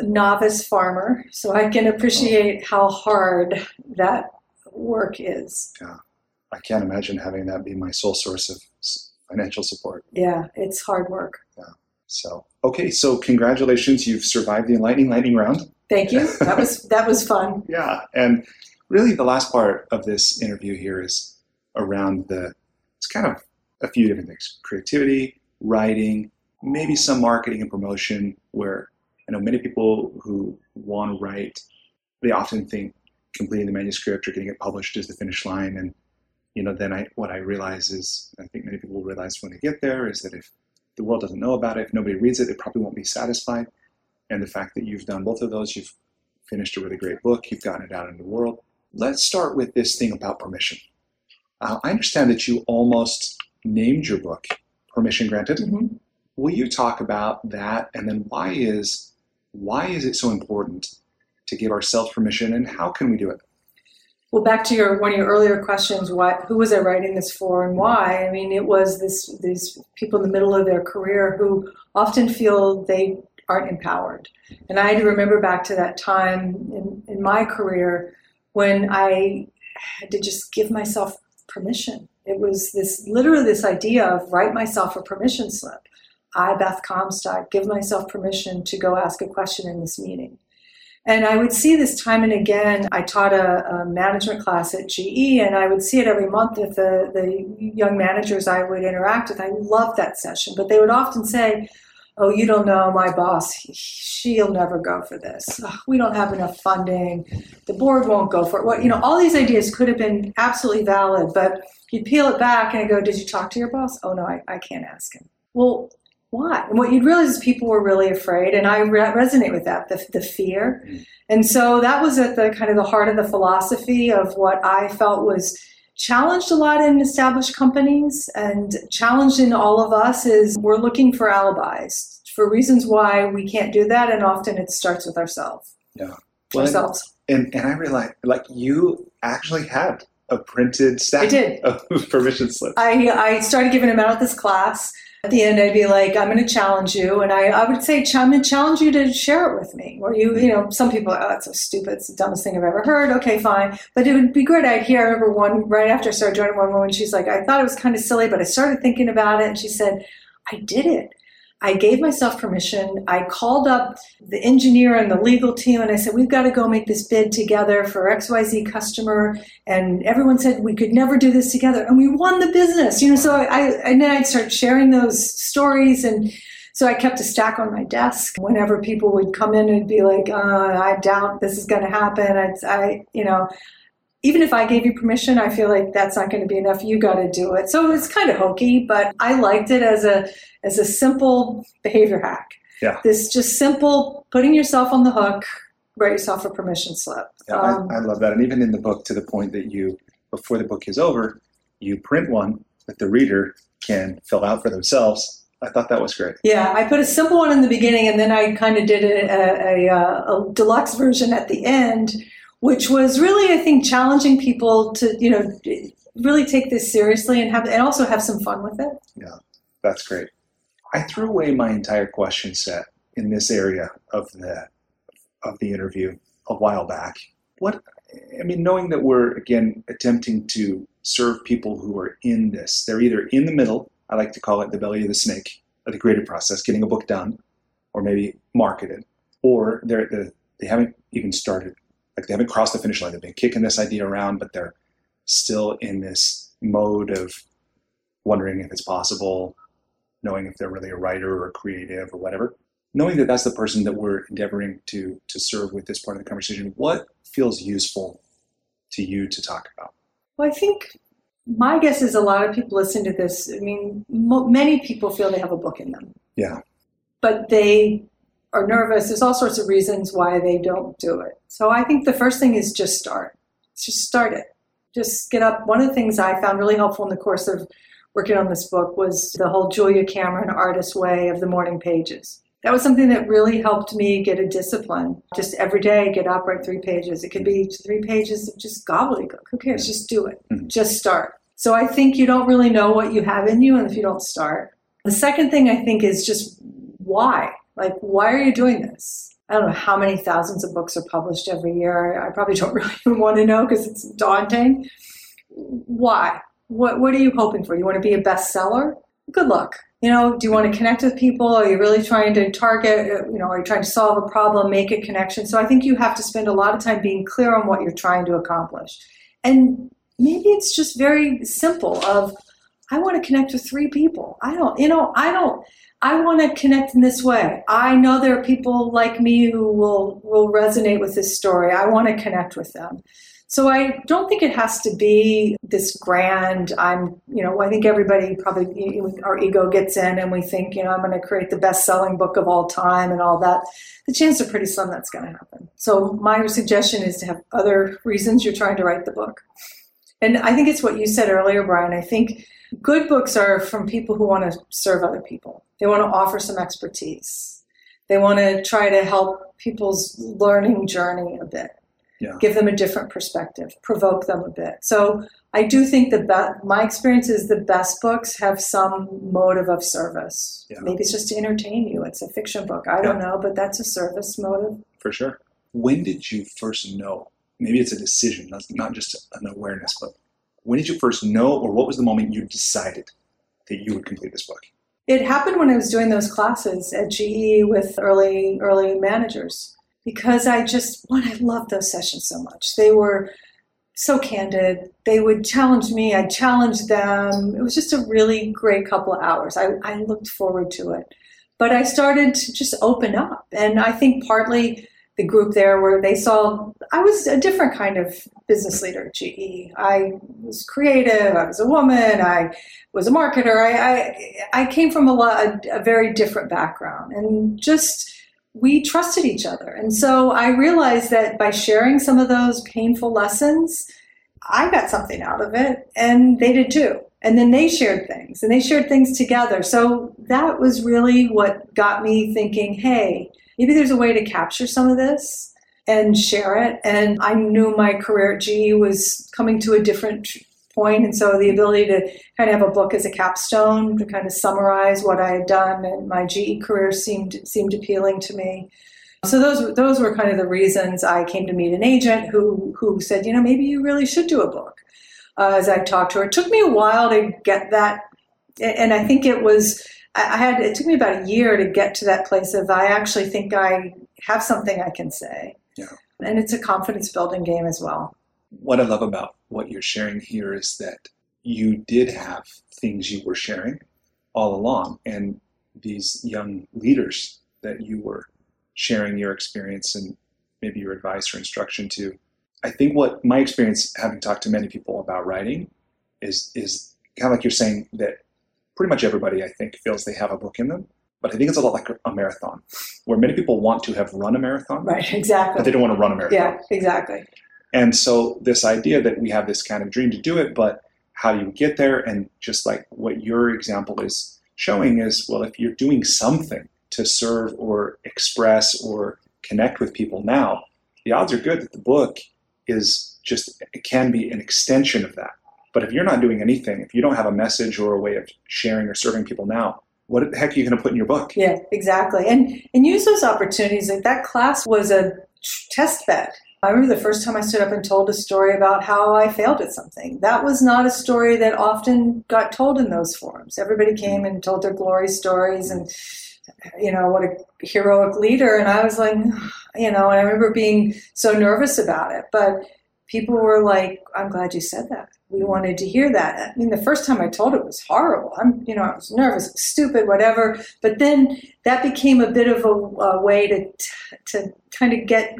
novice farmer, so I can appreciate how hard that work is. Yeah, I can't imagine having that be my sole source of financial support. Yeah, it's hard work. Yeah. So, okay, so congratulations, you've survived the enlightening lightning round. Thank you. That was that was fun. Yeah, and really the last part of this interview here is around the, it's kind of a few different things, creativity, writing, maybe some marketing and promotion, where I know many people who want to write, they often think completing the manuscript or getting it published is the finish line. And, you know, then I, what I realize is, I think many people realize when they get there is that if the world doesn't know about it, if nobody reads it, they probably won't be satisfied. And the fact that you've done both of those, you've finished a really great book, you've gotten it out into the world. Let's start with this thing about permission. Uh, I understand that you almost named your book Permission Granted. Mm-hmm. Will you talk about that, and then why is why is it so important to give ourselves permission, and how can we do it? Well, back to your one of your earlier questions, what who was I writing this for and why? I mean, it was this these people in the middle of their career who often feel they aren't empowered. And I had to remember back to that time in, in my career when I had to just give myself permission. It was this literally this idea of write myself a permission slip. I, Beth Comstock, give myself permission to go ask a question in this meeting. And I would see this time and again. I taught a, a management class at G E, and I would see it every month with the, the young managers I would interact with. I loved that session, but they would often say, oh, you don't know, my boss, he, she'll never go for this. Oh, we don't have enough funding. The board won't go for it. Well, you know, all these ideas could have been absolutely valid, but you'd peel it back and go, did you talk to your boss? Oh, no, I, I can't ask him. Well, why? And what you'd realize is people were really afraid, and I re- resonate with that, the, the fear. And so that was at the kind of the heart of the philosophy of what I felt was challenged a lot in established companies and challenged in all of us is we're looking for alibis for reasons why we can't do that, and often it starts with ourselves. Yeah. Well, ourselves. And, and, and I realized, like, you actually had a printed stack I did. Of permission slips. I, I started giving them out at this class. At the end, I'd be like, I'm going to challenge you. And I, I would say, I'm going to challenge you to share it with me. Or you, you know, some people are, oh, that's so stupid. It's the dumbest thing I've ever heard. Okay, fine. But it would be great. I'd hear, I remember one, right after I started joining one woman, she's like, I thought it was kind of silly, but I started thinking about it. And she said, I did it. I gave myself permission. I called up the engineer and the legal team, and I said, we've got to go make this bid together for X Y Z customer. And everyone said, we could never do this together. And we won the business. You know, so I, and then I'd start sharing those stories. And so I kept a stack on my desk. Whenever people would come in and be like, uh, I doubt this is going to happen. I, I, you know, even if I gave you permission, I feel like that's not going to be enough. You got to do it. So it's kind of hokey, but I liked it as a as a simple behavior hack. Yeah. This just simple putting yourself on the hook, write yourself a permission slip. Yeah, um, I, I love that. And even in the book, to the point that you, before the book is over, you print one that the reader can fill out for themselves. I thought that was great. Yeah, I put a simple one in the beginning, and then I kind of did a, a, a, a deluxe version at the end, which was really, I think, challenging people to, you know, really take this seriously and have, and also have some fun with it. Yeah, that's great. I threw away my entire question set in this area of the of the interview a while back. What I mean, knowing that we're, again, attempting to serve people who are in this, they're either in the middle, I like to call it the belly of the snake, or the creative process, getting a book done, or maybe marketed, or they're, they're, they haven't even started. Like they haven't crossed the finish line. They've been kicking this idea around, but they're still in this mode of wondering if it's possible, knowing if they're really a writer or a creative or whatever. Knowing that that's the person that we're endeavoring to to serve with this part of the conversation, what feels useful to you to talk about? Well, I think my guess is a lot of people listen to this. I mean, mo- many people feel they have a book in them. Yeah. But they are nervous. There's all sorts of reasons why they don't do it. So I think the first thing is just start. Just start it. Just get up. One of the things I found really helpful in the course of working on this book was the whole Julia Cameron artist way of the morning pages. That was something that really helped me get a discipline. Just every day, get up, write three pages. It could be three pages of just gobbledygook. Who cares? Just do it. Just start. So I think you don't really know what you have in you, and if you don't start. The second thing I think is just why? Like, why are you doing this? I don't know how many thousands of books are published every year. I probably don't really even want to know because it's daunting. Why? What What are you hoping for? You want to be a bestseller? Good luck. You know, do you want to connect with people? Are you really trying to target, you know, are you trying to solve a problem, make a connection? So I think you have to spend a lot of time being clear on what you're trying to accomplish. And maybe it's just very simple of, I want to connect with three people. I don't, you know, I don't, I want to connect in this way. I know there are people like me who will, will resonate with this story. I want to connect with them. So I don't think it has to be this grand, I'm, you know, I think everybody probably, our ego gets in and we think, you know, I'm going to create the best-selling book of all time and all that. The chances are pretty slim that's going to happen. So my suggestion is to have other reasons you're trying to write the book. And I think it's what you said earlier, Brian. I think good books are from people who want to serve other people. They want to offer some expertise. They want to try to help people's learning journey a bit. Yeah. Give them a different perspective, provoke them a bit. So I do think the be- my experience is the best books have some motive of service. Yeah. Maybe it's just to entertain you. It's a fiction book. I yeah. don't know, but that's a service motive. For sure. When did you first know? Maybe it's a decision, not just an awareness, but when did you first know, or what was the moment you decided that you would complete this book? It happened when I was doing those classes at G E with early early managers. Because I just, one, I loved those sessions so much. They were so candid. They would challenge me. I challenged them. It was just a really great couple of hours. I, I looked forward to it. But I started to just open up. And I think partly the group there where they saw, I was a different kind of business leader at G E. I was creative. I was a woman. I was a marketer. I I, I came from a, lot, a, a very different background. And just... we trusted each other. And so I realized that by sharing some of those painful lessons, I got something out of it, and they did too. And then they shared things, and they shared things together. So that was really what got me thinking, hey, maybe there's a way to capture some of this and share it. And I knew my career at G E was coming to a different point, and so the ability to kind of have a book as a capstone to kind of summarize what I had done and my G E career seemed seemed appealing to me. So those those were kind of the reasons I came to meet an agent who who said, you know, maybe you really should do a book. Uh, as I talked to her, it took me a while to get that, and I think it was I had it took me about a year to get to that place of I actually think I have something I can say. Yeah, and it's a confidence building game as well. What I love about what you're sharing here is that you did have things you were sharing all along, and these young leaders that you were sharing your experience and maybe your advice or instruction to. I think what my experience, having talked to many people about writing, is is kind of like you're saying, that pretty much everybody, I think, feels they have a book in them. But I think it's a lot like a marathon, where many people want to have run a marathon. Right, exactly. But they don't want to run a marathon. Yeah, exactly. And so this idea that we have this kind of dream to do it, but how do you get there? And just like what your example is showing is, well, if you're doing something to serve or express or connect with people now, the odds are good that the book is just, it can be an extension of that. But if you're not doing anything, if you don't have a message or a way of sharing or serving people now, what the heck are you going to put in your book? Yeah, exactly. And and use those opportunities. Like that class was a test bed. I remember the first time I stood up and told a story about how I failed at something. That was not a story that often got told in those forums. Everybody came and told their glory stories and you know, what a heroic leader. And I was like, you know, and I remember being so nervous about it. But people were like, I'm glad you said that. We wanted to hear that. I mean, the first time I told it was horrible. I'm, you know, I was nervous, stupid, whatever. But then that became a bit of a, a way to to kind of get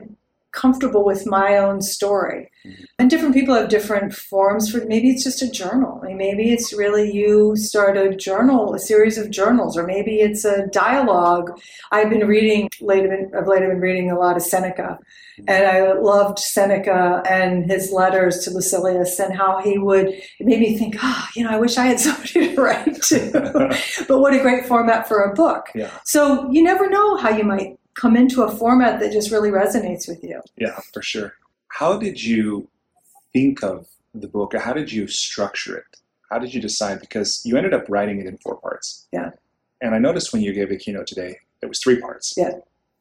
comfortable with my own story. Mm-hmm. And different people have different forms for, maybe it's just a journal. I mean, maybe it's really you start a journal, a series of journals, or maybe it's a dialogue. I've been reading, lately, I've lately been reading a lot of Seneca, mm-hmm. and I loved Seneca and his letters to Lucilius and how he would, it made me think, oh, you know, I wish I had somebody to write to. But what a great format for a book. Yeah. So you never know how you might come into a format that just really resonates with you. Yeah, for sure. How did you think of the book? How did you structure it? How did you decide? Because you ended up writing it in four parts. Yeah. And I noticed when you gave a keynote today, it was three parts. Yeah.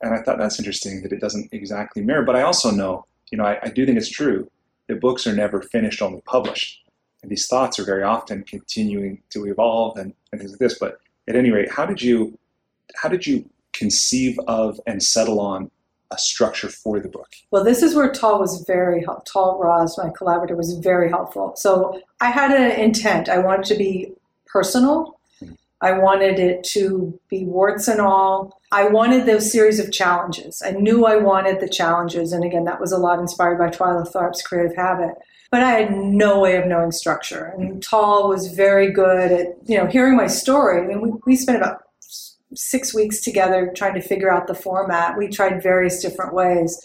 And I thought that's interesting that it doesn't exactly mirror. But I also know, you know, I, I do think it's true that books are never finished, only published. And these thoughts are very often continuing to evolve and, and things like this. But at any rate, how did you, how did you, conceive of and settle on a structure for the book? Well, this is where Tal was very helpful. Tal Raz, my collaborator, was very helpful. So I had an intent. I wanted to be personal. Mm-hmm. I wanted it to be warts and all. I wanted those series of challenges. I knew I wanted the challenges. And again, that was a lot inspired by Twyla Tharp's Creative Habit. But I had no way of knowing structure. And mm-hmm. Tal was very good at, you know, hearing my story. I mean, we, we spent about six weeks together trying to figure out the format. We tried various different ways,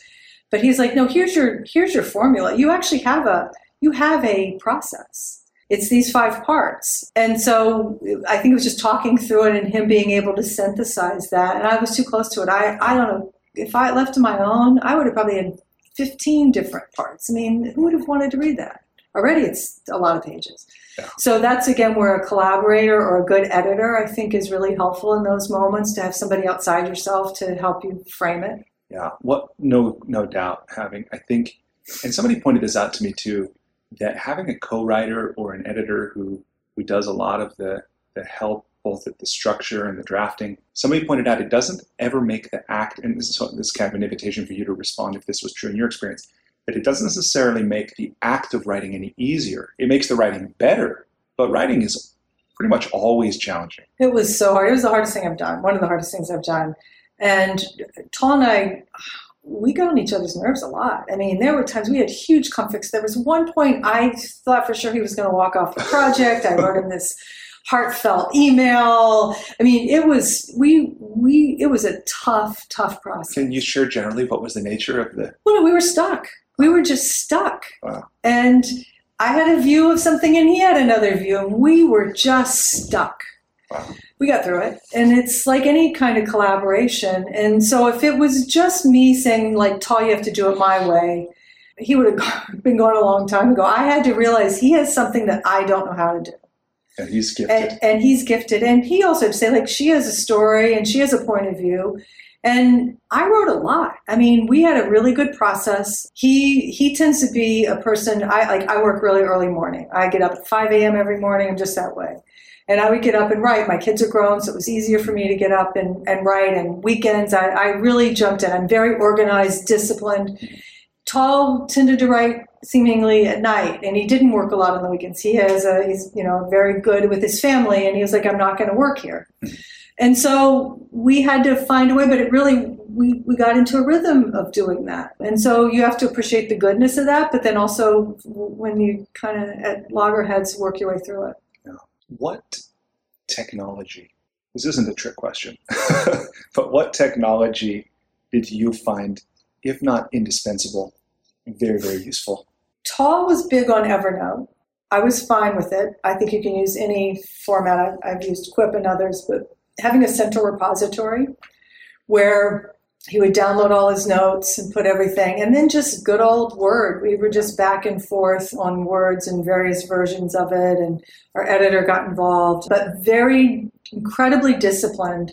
but he's like, no, here's your, here's your formula. You actually have a, you have a process. It's these five parts. And so I think it was just talking through it and him being able to synthesize that. And I was too close to it. I, I don't know, if I left to my own, I would have probably had fifteen different parts. I mean, who would have wanted to read that? Already it's a lot of pages. Yeah. So that's, again, where a collaborator or a good editor, I think, is really helpful in those moments, to have somebody outside yourself to help you frame it. Yeah, what no no doubt having, I think, and somebody pointed this out to me too, that having a co-writer or an editor who, who does a lot of the, the help, both at the structure and the drafting, somebody pointed out it doesn't ever make the act, and this is, this is kind of an invitation for you to respond if this was true in your experience, but it doesn't necessarily make the act of writing any easier. It makes the writing better, but writing is pretty much always challenging. It was so hard. It was the hardest thing I've done, one of the hardest things I've done. And Tal and I, we got on each other's nerves a lot. I mean, there were times we had huge conflicts. There was one point I thought for sure he was going to walk off the project. I wrote him this heartfelt email. I mean, it was we we it was a tough, tough process. Can you share generally what was the nature of the? Well, we were stuck. We were just stuck. Wow. And I had a view of something and he had another view and we were just stuck. Wow. We got through it. And it's like any kind of collaboration. And so if it was just me saying, like, Tal, you have to do it my way, he would have been gone a long time ago. I had to realize he has something that I don't know how to do. And he's gifted. And, and he's gifted. And he also would say, like, she has a story and she has a point of view. And I wrote a lot. I mean, we had a really good process. He he tends to be a person, I like. I work really early morning. I get up at five a.m. every morning. I'm just that way. And I would get up and write. My kids are grown, so it was easier for me to get up and, and write. And weekends, I, I really jumped in. I'm very organized, disciplined. Tal tended to write seemingly at night, and he didn't work a lot on the weekends. He has a, he's, you know, very good with his family, and he was like, I'm not going to work here. And so we had to find a way, but it really, we, we got into a rhythm of doing that. And so you have to appreciate the goodness of that, but then also when you kind of at loggerheads work your way through it. Yeah. What technology, this isn't a trick question, but what technology did you find, if not indispensable, very, very useful? Tal was big on Evernote. I was fine with it. I think you can use any format. I've used Quip and others, but having a central repository where he would download all his notes and put everything, and then just good old Word. We were just back and forth on words and various versions of it, and our editor got involved, but very incredibly disciplined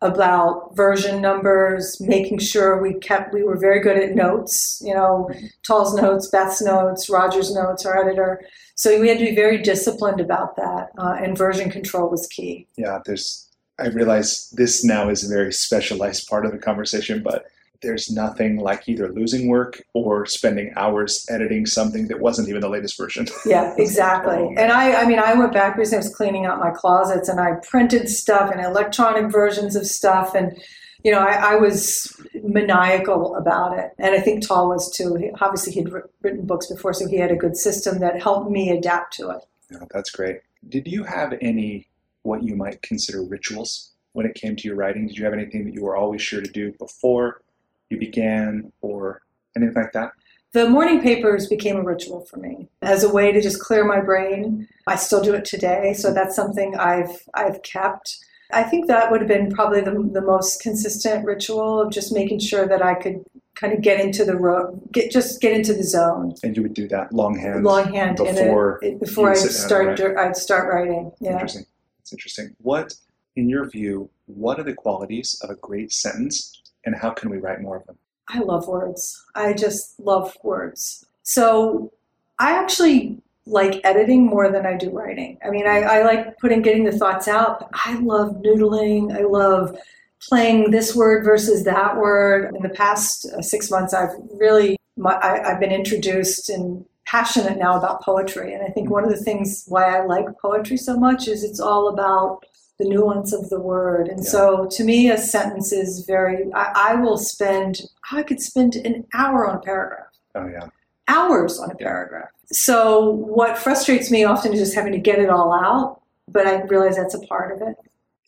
about version numbers, making sure we kept, we were very good at notes, you know, Tal's notes, Beth's notes, Roger's notes, our editor. So we had to be very disciplined about that, uh, and version control was key. Yeah, there's I realize this now is a very specialized part of the conversation, but there's nothing like either losing work or spending hours editing something that wasn't even the latest version. Yeah, exactly. um, and I, I mean, I went back recently, I was cleaning out my closets and I printed stuff and electronic versions of stuff. And, you know, I, I was maniacal about it. And I think Tal was too. He, obviously, he'd written books before, so he had a good system that helped me adapt to it. Oh, that's great. Did you have any, what you might consider rituals when it came to your writing? Did you have anything that you were always sure to do before you began or anything like that? The morning papers became a ritual for me as a way to just clear my brain. I still do it today, so that's something I've I've kept. I think that would have been probably the, the most consistent ritual of just making sure that I could kind of get into the road, get just get into the zone. And you would do that longhand, longhand before in a, before I start. Down, right? I'd start writing. Yeah. Interesting. It's interesting. What, in your view, what are the qualities of a great sentence, and how can we write more of them? I love words. I just love words. So I actually like editing more than I do writing. I mean, I, I like putting, getting the thoughts out, but I love noodling. I love playing this word versus that word. In the past six months, I've really, my, I, I've been introduced and passionate now about poetry. And I think one of the things why I like poetry so much is it's all about the nuance of the word. And yeah. So to me, a sentence is very, I, I will spend, I could spend an hour on a paragraph. Oh yeah. Hours on a paragraph. So what frustrates me often is just having to get it all out, but I realize that's a part of it.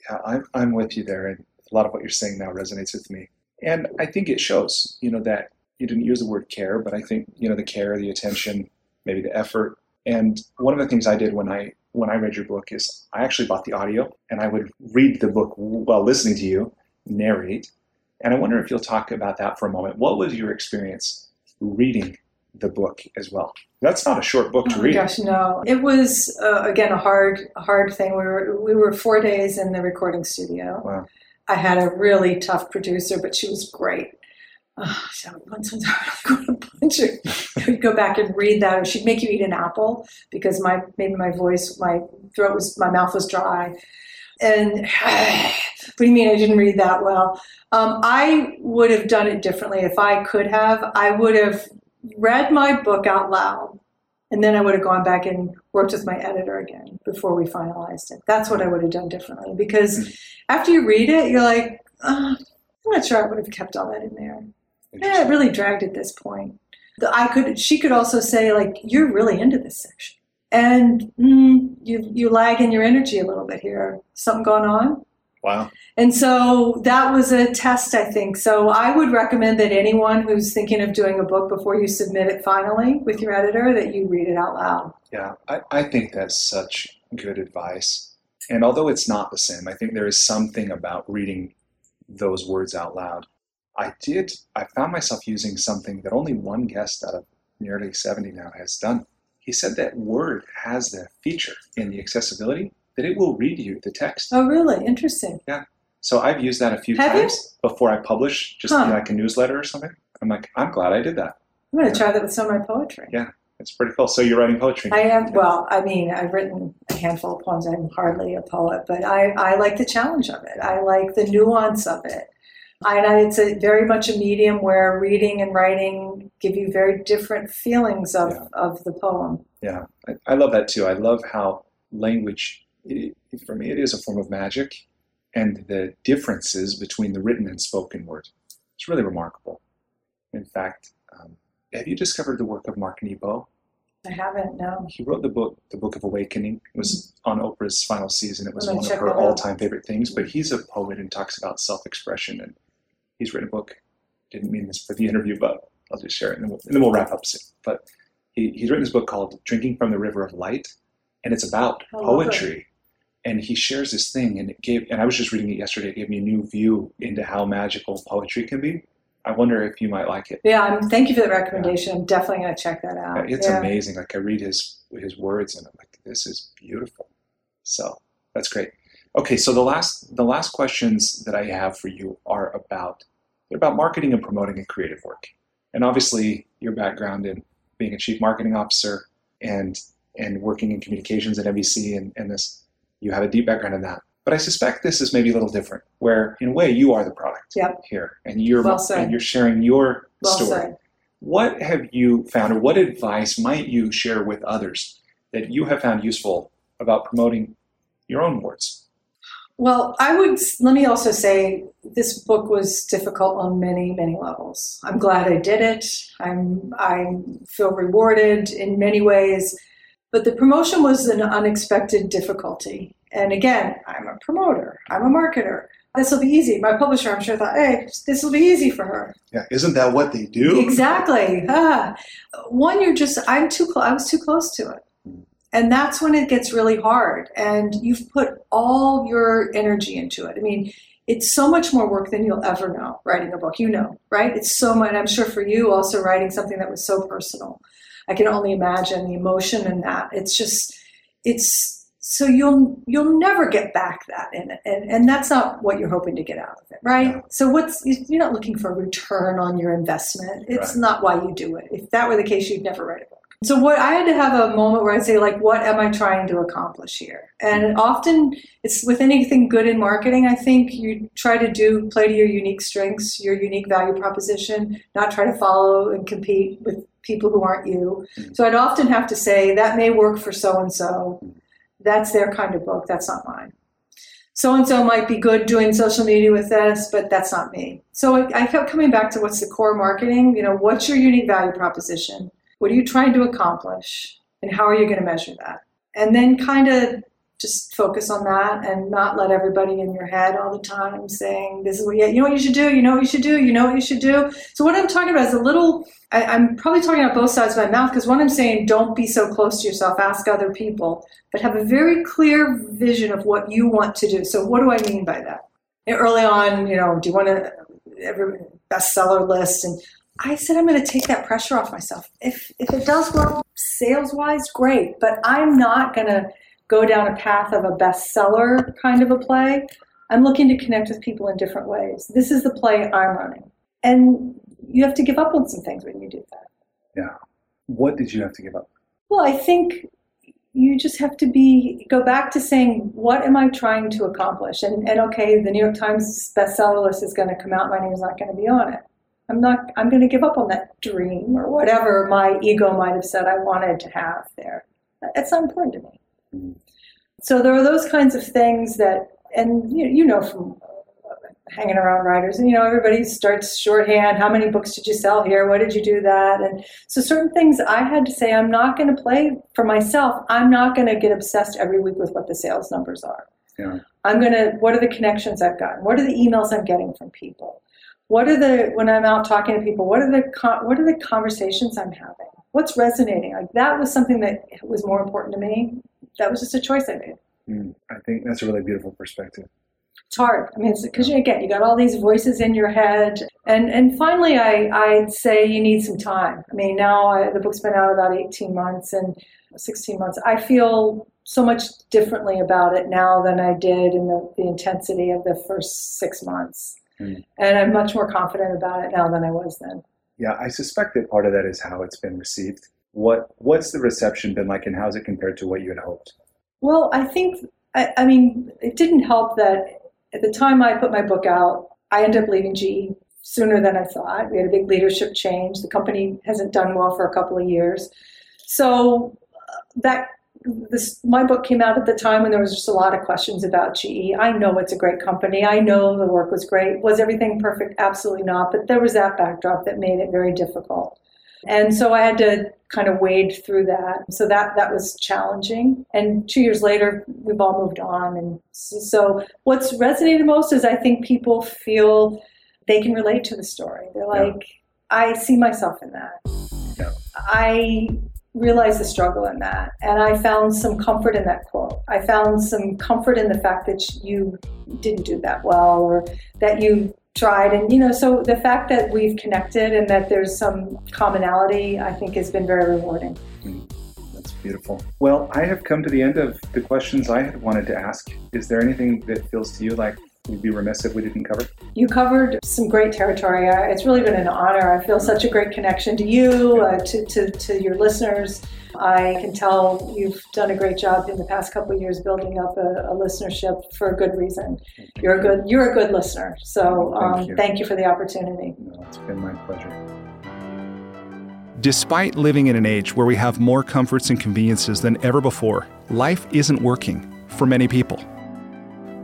Yeah, I'm, I'm with you there. And a lot of what you're saying now resonates with me. And I think it shows, you know, that you didn't use the word care, but I think, you know, the care, the attention, maybe the effort. And one of the things I did when I when I read your book is I actually bought the audio and I would read the book while listening to you narrate. And I wonder if you'll talk about that for a moment. What was your experience reading the book as well? That's not a short book to oh read. Gosh, no. It was, uh, again, a hard hard thing. We were, we were four days in the recording studio. Wow. I had a really tough producer, but she was great. Oh, so once in a while, you'd go back and read that, or she'd make you eat an apple because my maybe my voice, my throat was, my mouth was dry. And what do you mean I didn't read that well? Um, I would have done it differently if I could have. I would have read my book out loud, and then I would have gone back and worked with my editor again before we finalized it. That's what I would have done differently, because mm-hmm. after you read it, you're like, oh, I'm not sure I would have kept all that in there. Yeah, it really dragged at this point. The, I could, she could also say, like, you're really into this section, and mm, you you lag in your energy a little bit here. Something going on. Wow. And so that was a test, I think. So I would recommend that anyone who's thinking of doing a book before you submit it finally with your editor, that you read it out loud. Yeah, I, I think that's such good advice. And although it's not the same, I think there is something about reading those words out loud. I did, I found myself using something that only one guest out of nearly seventy now has done. He said that Word has the feature in the accessibility that it will read you the text. Oh, really? Interesting. Yeah. So I've used that a few have times you? Before I publish, just huh. you know, like a newsletter or something. I'm like, I'm glad I did that. I'm going to try that with some of my poetry. Yeah. It's pretty cool. So you're writing poetry. I am. Well, I mean, I've written a handful of poems. I'm hardly a poet, but I, I like the challenge of it. I like the nuance of it. And I, it's a very much a medium where reading and writing give you very different feelings of, yeah. of the poem. Yeah, I, I love that too. I love how language, it, for me, it is a form of magic, and the differences between the written and spoken word. It's really remarkable. In fact, um, have you discovered the work of Mark Nebo? I haven't, no. He wrote the book, The Book of Awakening. It was mm-hmm. on Oprah's final season. It was one of her all-time favorite things, but he's a poet and talks about self-expression, and he's written a book. Didn't mean this for the interview, but I'll just share it, and then we'll, and then we'll wrap up soon. But he, he's written this book called Drinking from the River of Light, and it's about poetry. And he shares this thing, and it gave, and I was just reading it yesterday, it gave me a new view into how magical poetry can be. I wonder if you might like it. Yeah, I'm, thank you for the recommendation. Yeah. I'm definitely going to check that out. It's yeah. amazing. Like, I read his his words, and I'm like, this is beautiful. So that's great. Okay, so the last the last questions that I have for you are about they're about marketing and promoting and creative work, and obviously your background in being a chief marketing officer and and working in communications at N B C and, and this, you have a deep background in that. But I suspect this is maybe a little different, where in a way you are the product yep. here, and you're well and you're sharing your well story. Said. What have you found, or what advice might you share with others that you have found useful about promoting your own awards? Well, I would, let me also say this book was difficult on many, many levels. I'm glad I did it. I'm, I feel rewarded in many ways, but the promotion was an unexpected difficulty. And again, I'm a promoter, I'm a marketer. This will be easy. My publisher, I'm sure, thought, hey, this will be easy for her. Yeah, isn't that what they do? Exactly. Ah. One, you're just, I'm too close, I was too close to it. And that's when it gets really hard. And you've put all your energy into it. I mean, it's so much more work than you'll ever know writing a book, you know, right? It's so much, I'm sure for you also writing something that was so personal. I can only imagine the emotion in that. It's just, it's, so you'll you'll never get back that, in it. And, and that's not what you're hoping to get out of it, right? No. So what's you're not looking for a return on your investment. It's right. not why you do it. If that were the case, you'd never write a book. So what I had to have a moment where I say, like, what am I trying to accomplish here? And often it's with anything good in marketing, I think you try to do, play to your unique strengths, your unique value proposition, not try to follow and compete with people who aren't you. So I'd often have to say, that may work for so-and-so. That's their kind of book. That's not mine. So-and-so might be good doing social media with this, but that's not me. So I, I kept coming back to what's the core marketing. You know, what's your unique value proposition? What are you trying to accomplish? And how are you going to measure that? And then kind of just focus on that and not let everybody in your head all the time saying, this is what you, you know what you should do, you know what you should do, you know what you should do. So what I'm talking about is a little, I, I'm probably talking out both sides of my mouth, because one, I'm saying, don't be so close to yourself, ask other people, but have a very clear vision of what you want to do. So what do I mean by that? And early on, you know, do you want a every bestseller list? And I said, I'm going to take that pressure off myself. If if it does well sales-wise, great, but I'm not going to go down a path of a bestseller kind of a play. I'm looking to connect with people in different ways. This is the play I'm running. And you have to give up on some things when you do that. Yeah. What did you have to give up? Well, I think you just have to be, go back to saying, what am I trying to accomplish? And, and okay, the New York Times bestseller list is going to come out. My name's not going to be on it. I'm not, I'm going to give up on that dream or whatever my ego might have said I wanted to have there. It's not important to me. So there are those kinds of things that, and you, you know from hanging around writers, and you know everybody starts shorthand, how many books did you sell here, what did you do that, and so certain things I had to say, I'm not going to play for myself, I'm not going to get obsessed every week with what the sales numbers are. Yeah. I'm going to, what are the connections I've gotten, what are the emails I'm getting from people, what are the, when I'm out talking to people, what are the what are the conversations I'm having, what's resonating, like that was something that was more important to me. That was just a choice I made. Mm, I think that's a really beautiful perspective. It's hard. I mean, because yeah. again, you got all these voices in your head. And and finally, I, I'd say you need some time. I mean, now I, the book's been out about eighteen months and sixteen months. I feel so much differently about it now than I did in the, the intensity of the first six months. Mm. And I'm much more confident about it now than I was then. Yeah, I suspect that part of that is how it's been received. What What's the reception been like, and how's it compared to what you had hoped? Well, I think, I, I mean, it didn't help that at the time I put my book out, I ended up leaving G E sooner than I thought. We had a big leadership change. The company hasn't done well for a couple of years. So that this my book came out at the time when there was just a lot of questions about G E. I know it's a great company. I know the work was great. Was everything perfect? Absolutely not. But there was that backdrop that made it very difficult. And so I had to kind of wade through that. So that, that was challenging. And two years later, we've all moved on. And so what's resonated most is I think people feel they can relate to the story. They're like, yeah. I see myself in that. Yeah. I realize the struggle in that. And I found some comfort in that quote. I found some comfort in the fact that you didn't do that well, or that you tried, and you know, so the fact that we've connected and that there's some commonality, I think has been very rewarding. Mm, that's beautiful. Well, I have come to the end of the questions I had wanted to ask. Is there anything that feels to you like we'd be remiss if we didn't cover? You covered some great territory. I, it's really been an honor. I feel such a great connection to you, uh, to, to, to your listeners. I can tell you've done a great job in the past couple of years building up a, a listenership for a good reason. You're a good, you're a good listener. So um, thank, you. thank you for the opportunity. No, it's been my pleasure. Despite living in an age where we have more comforts and conveniences than ever before, life isn't working for many people.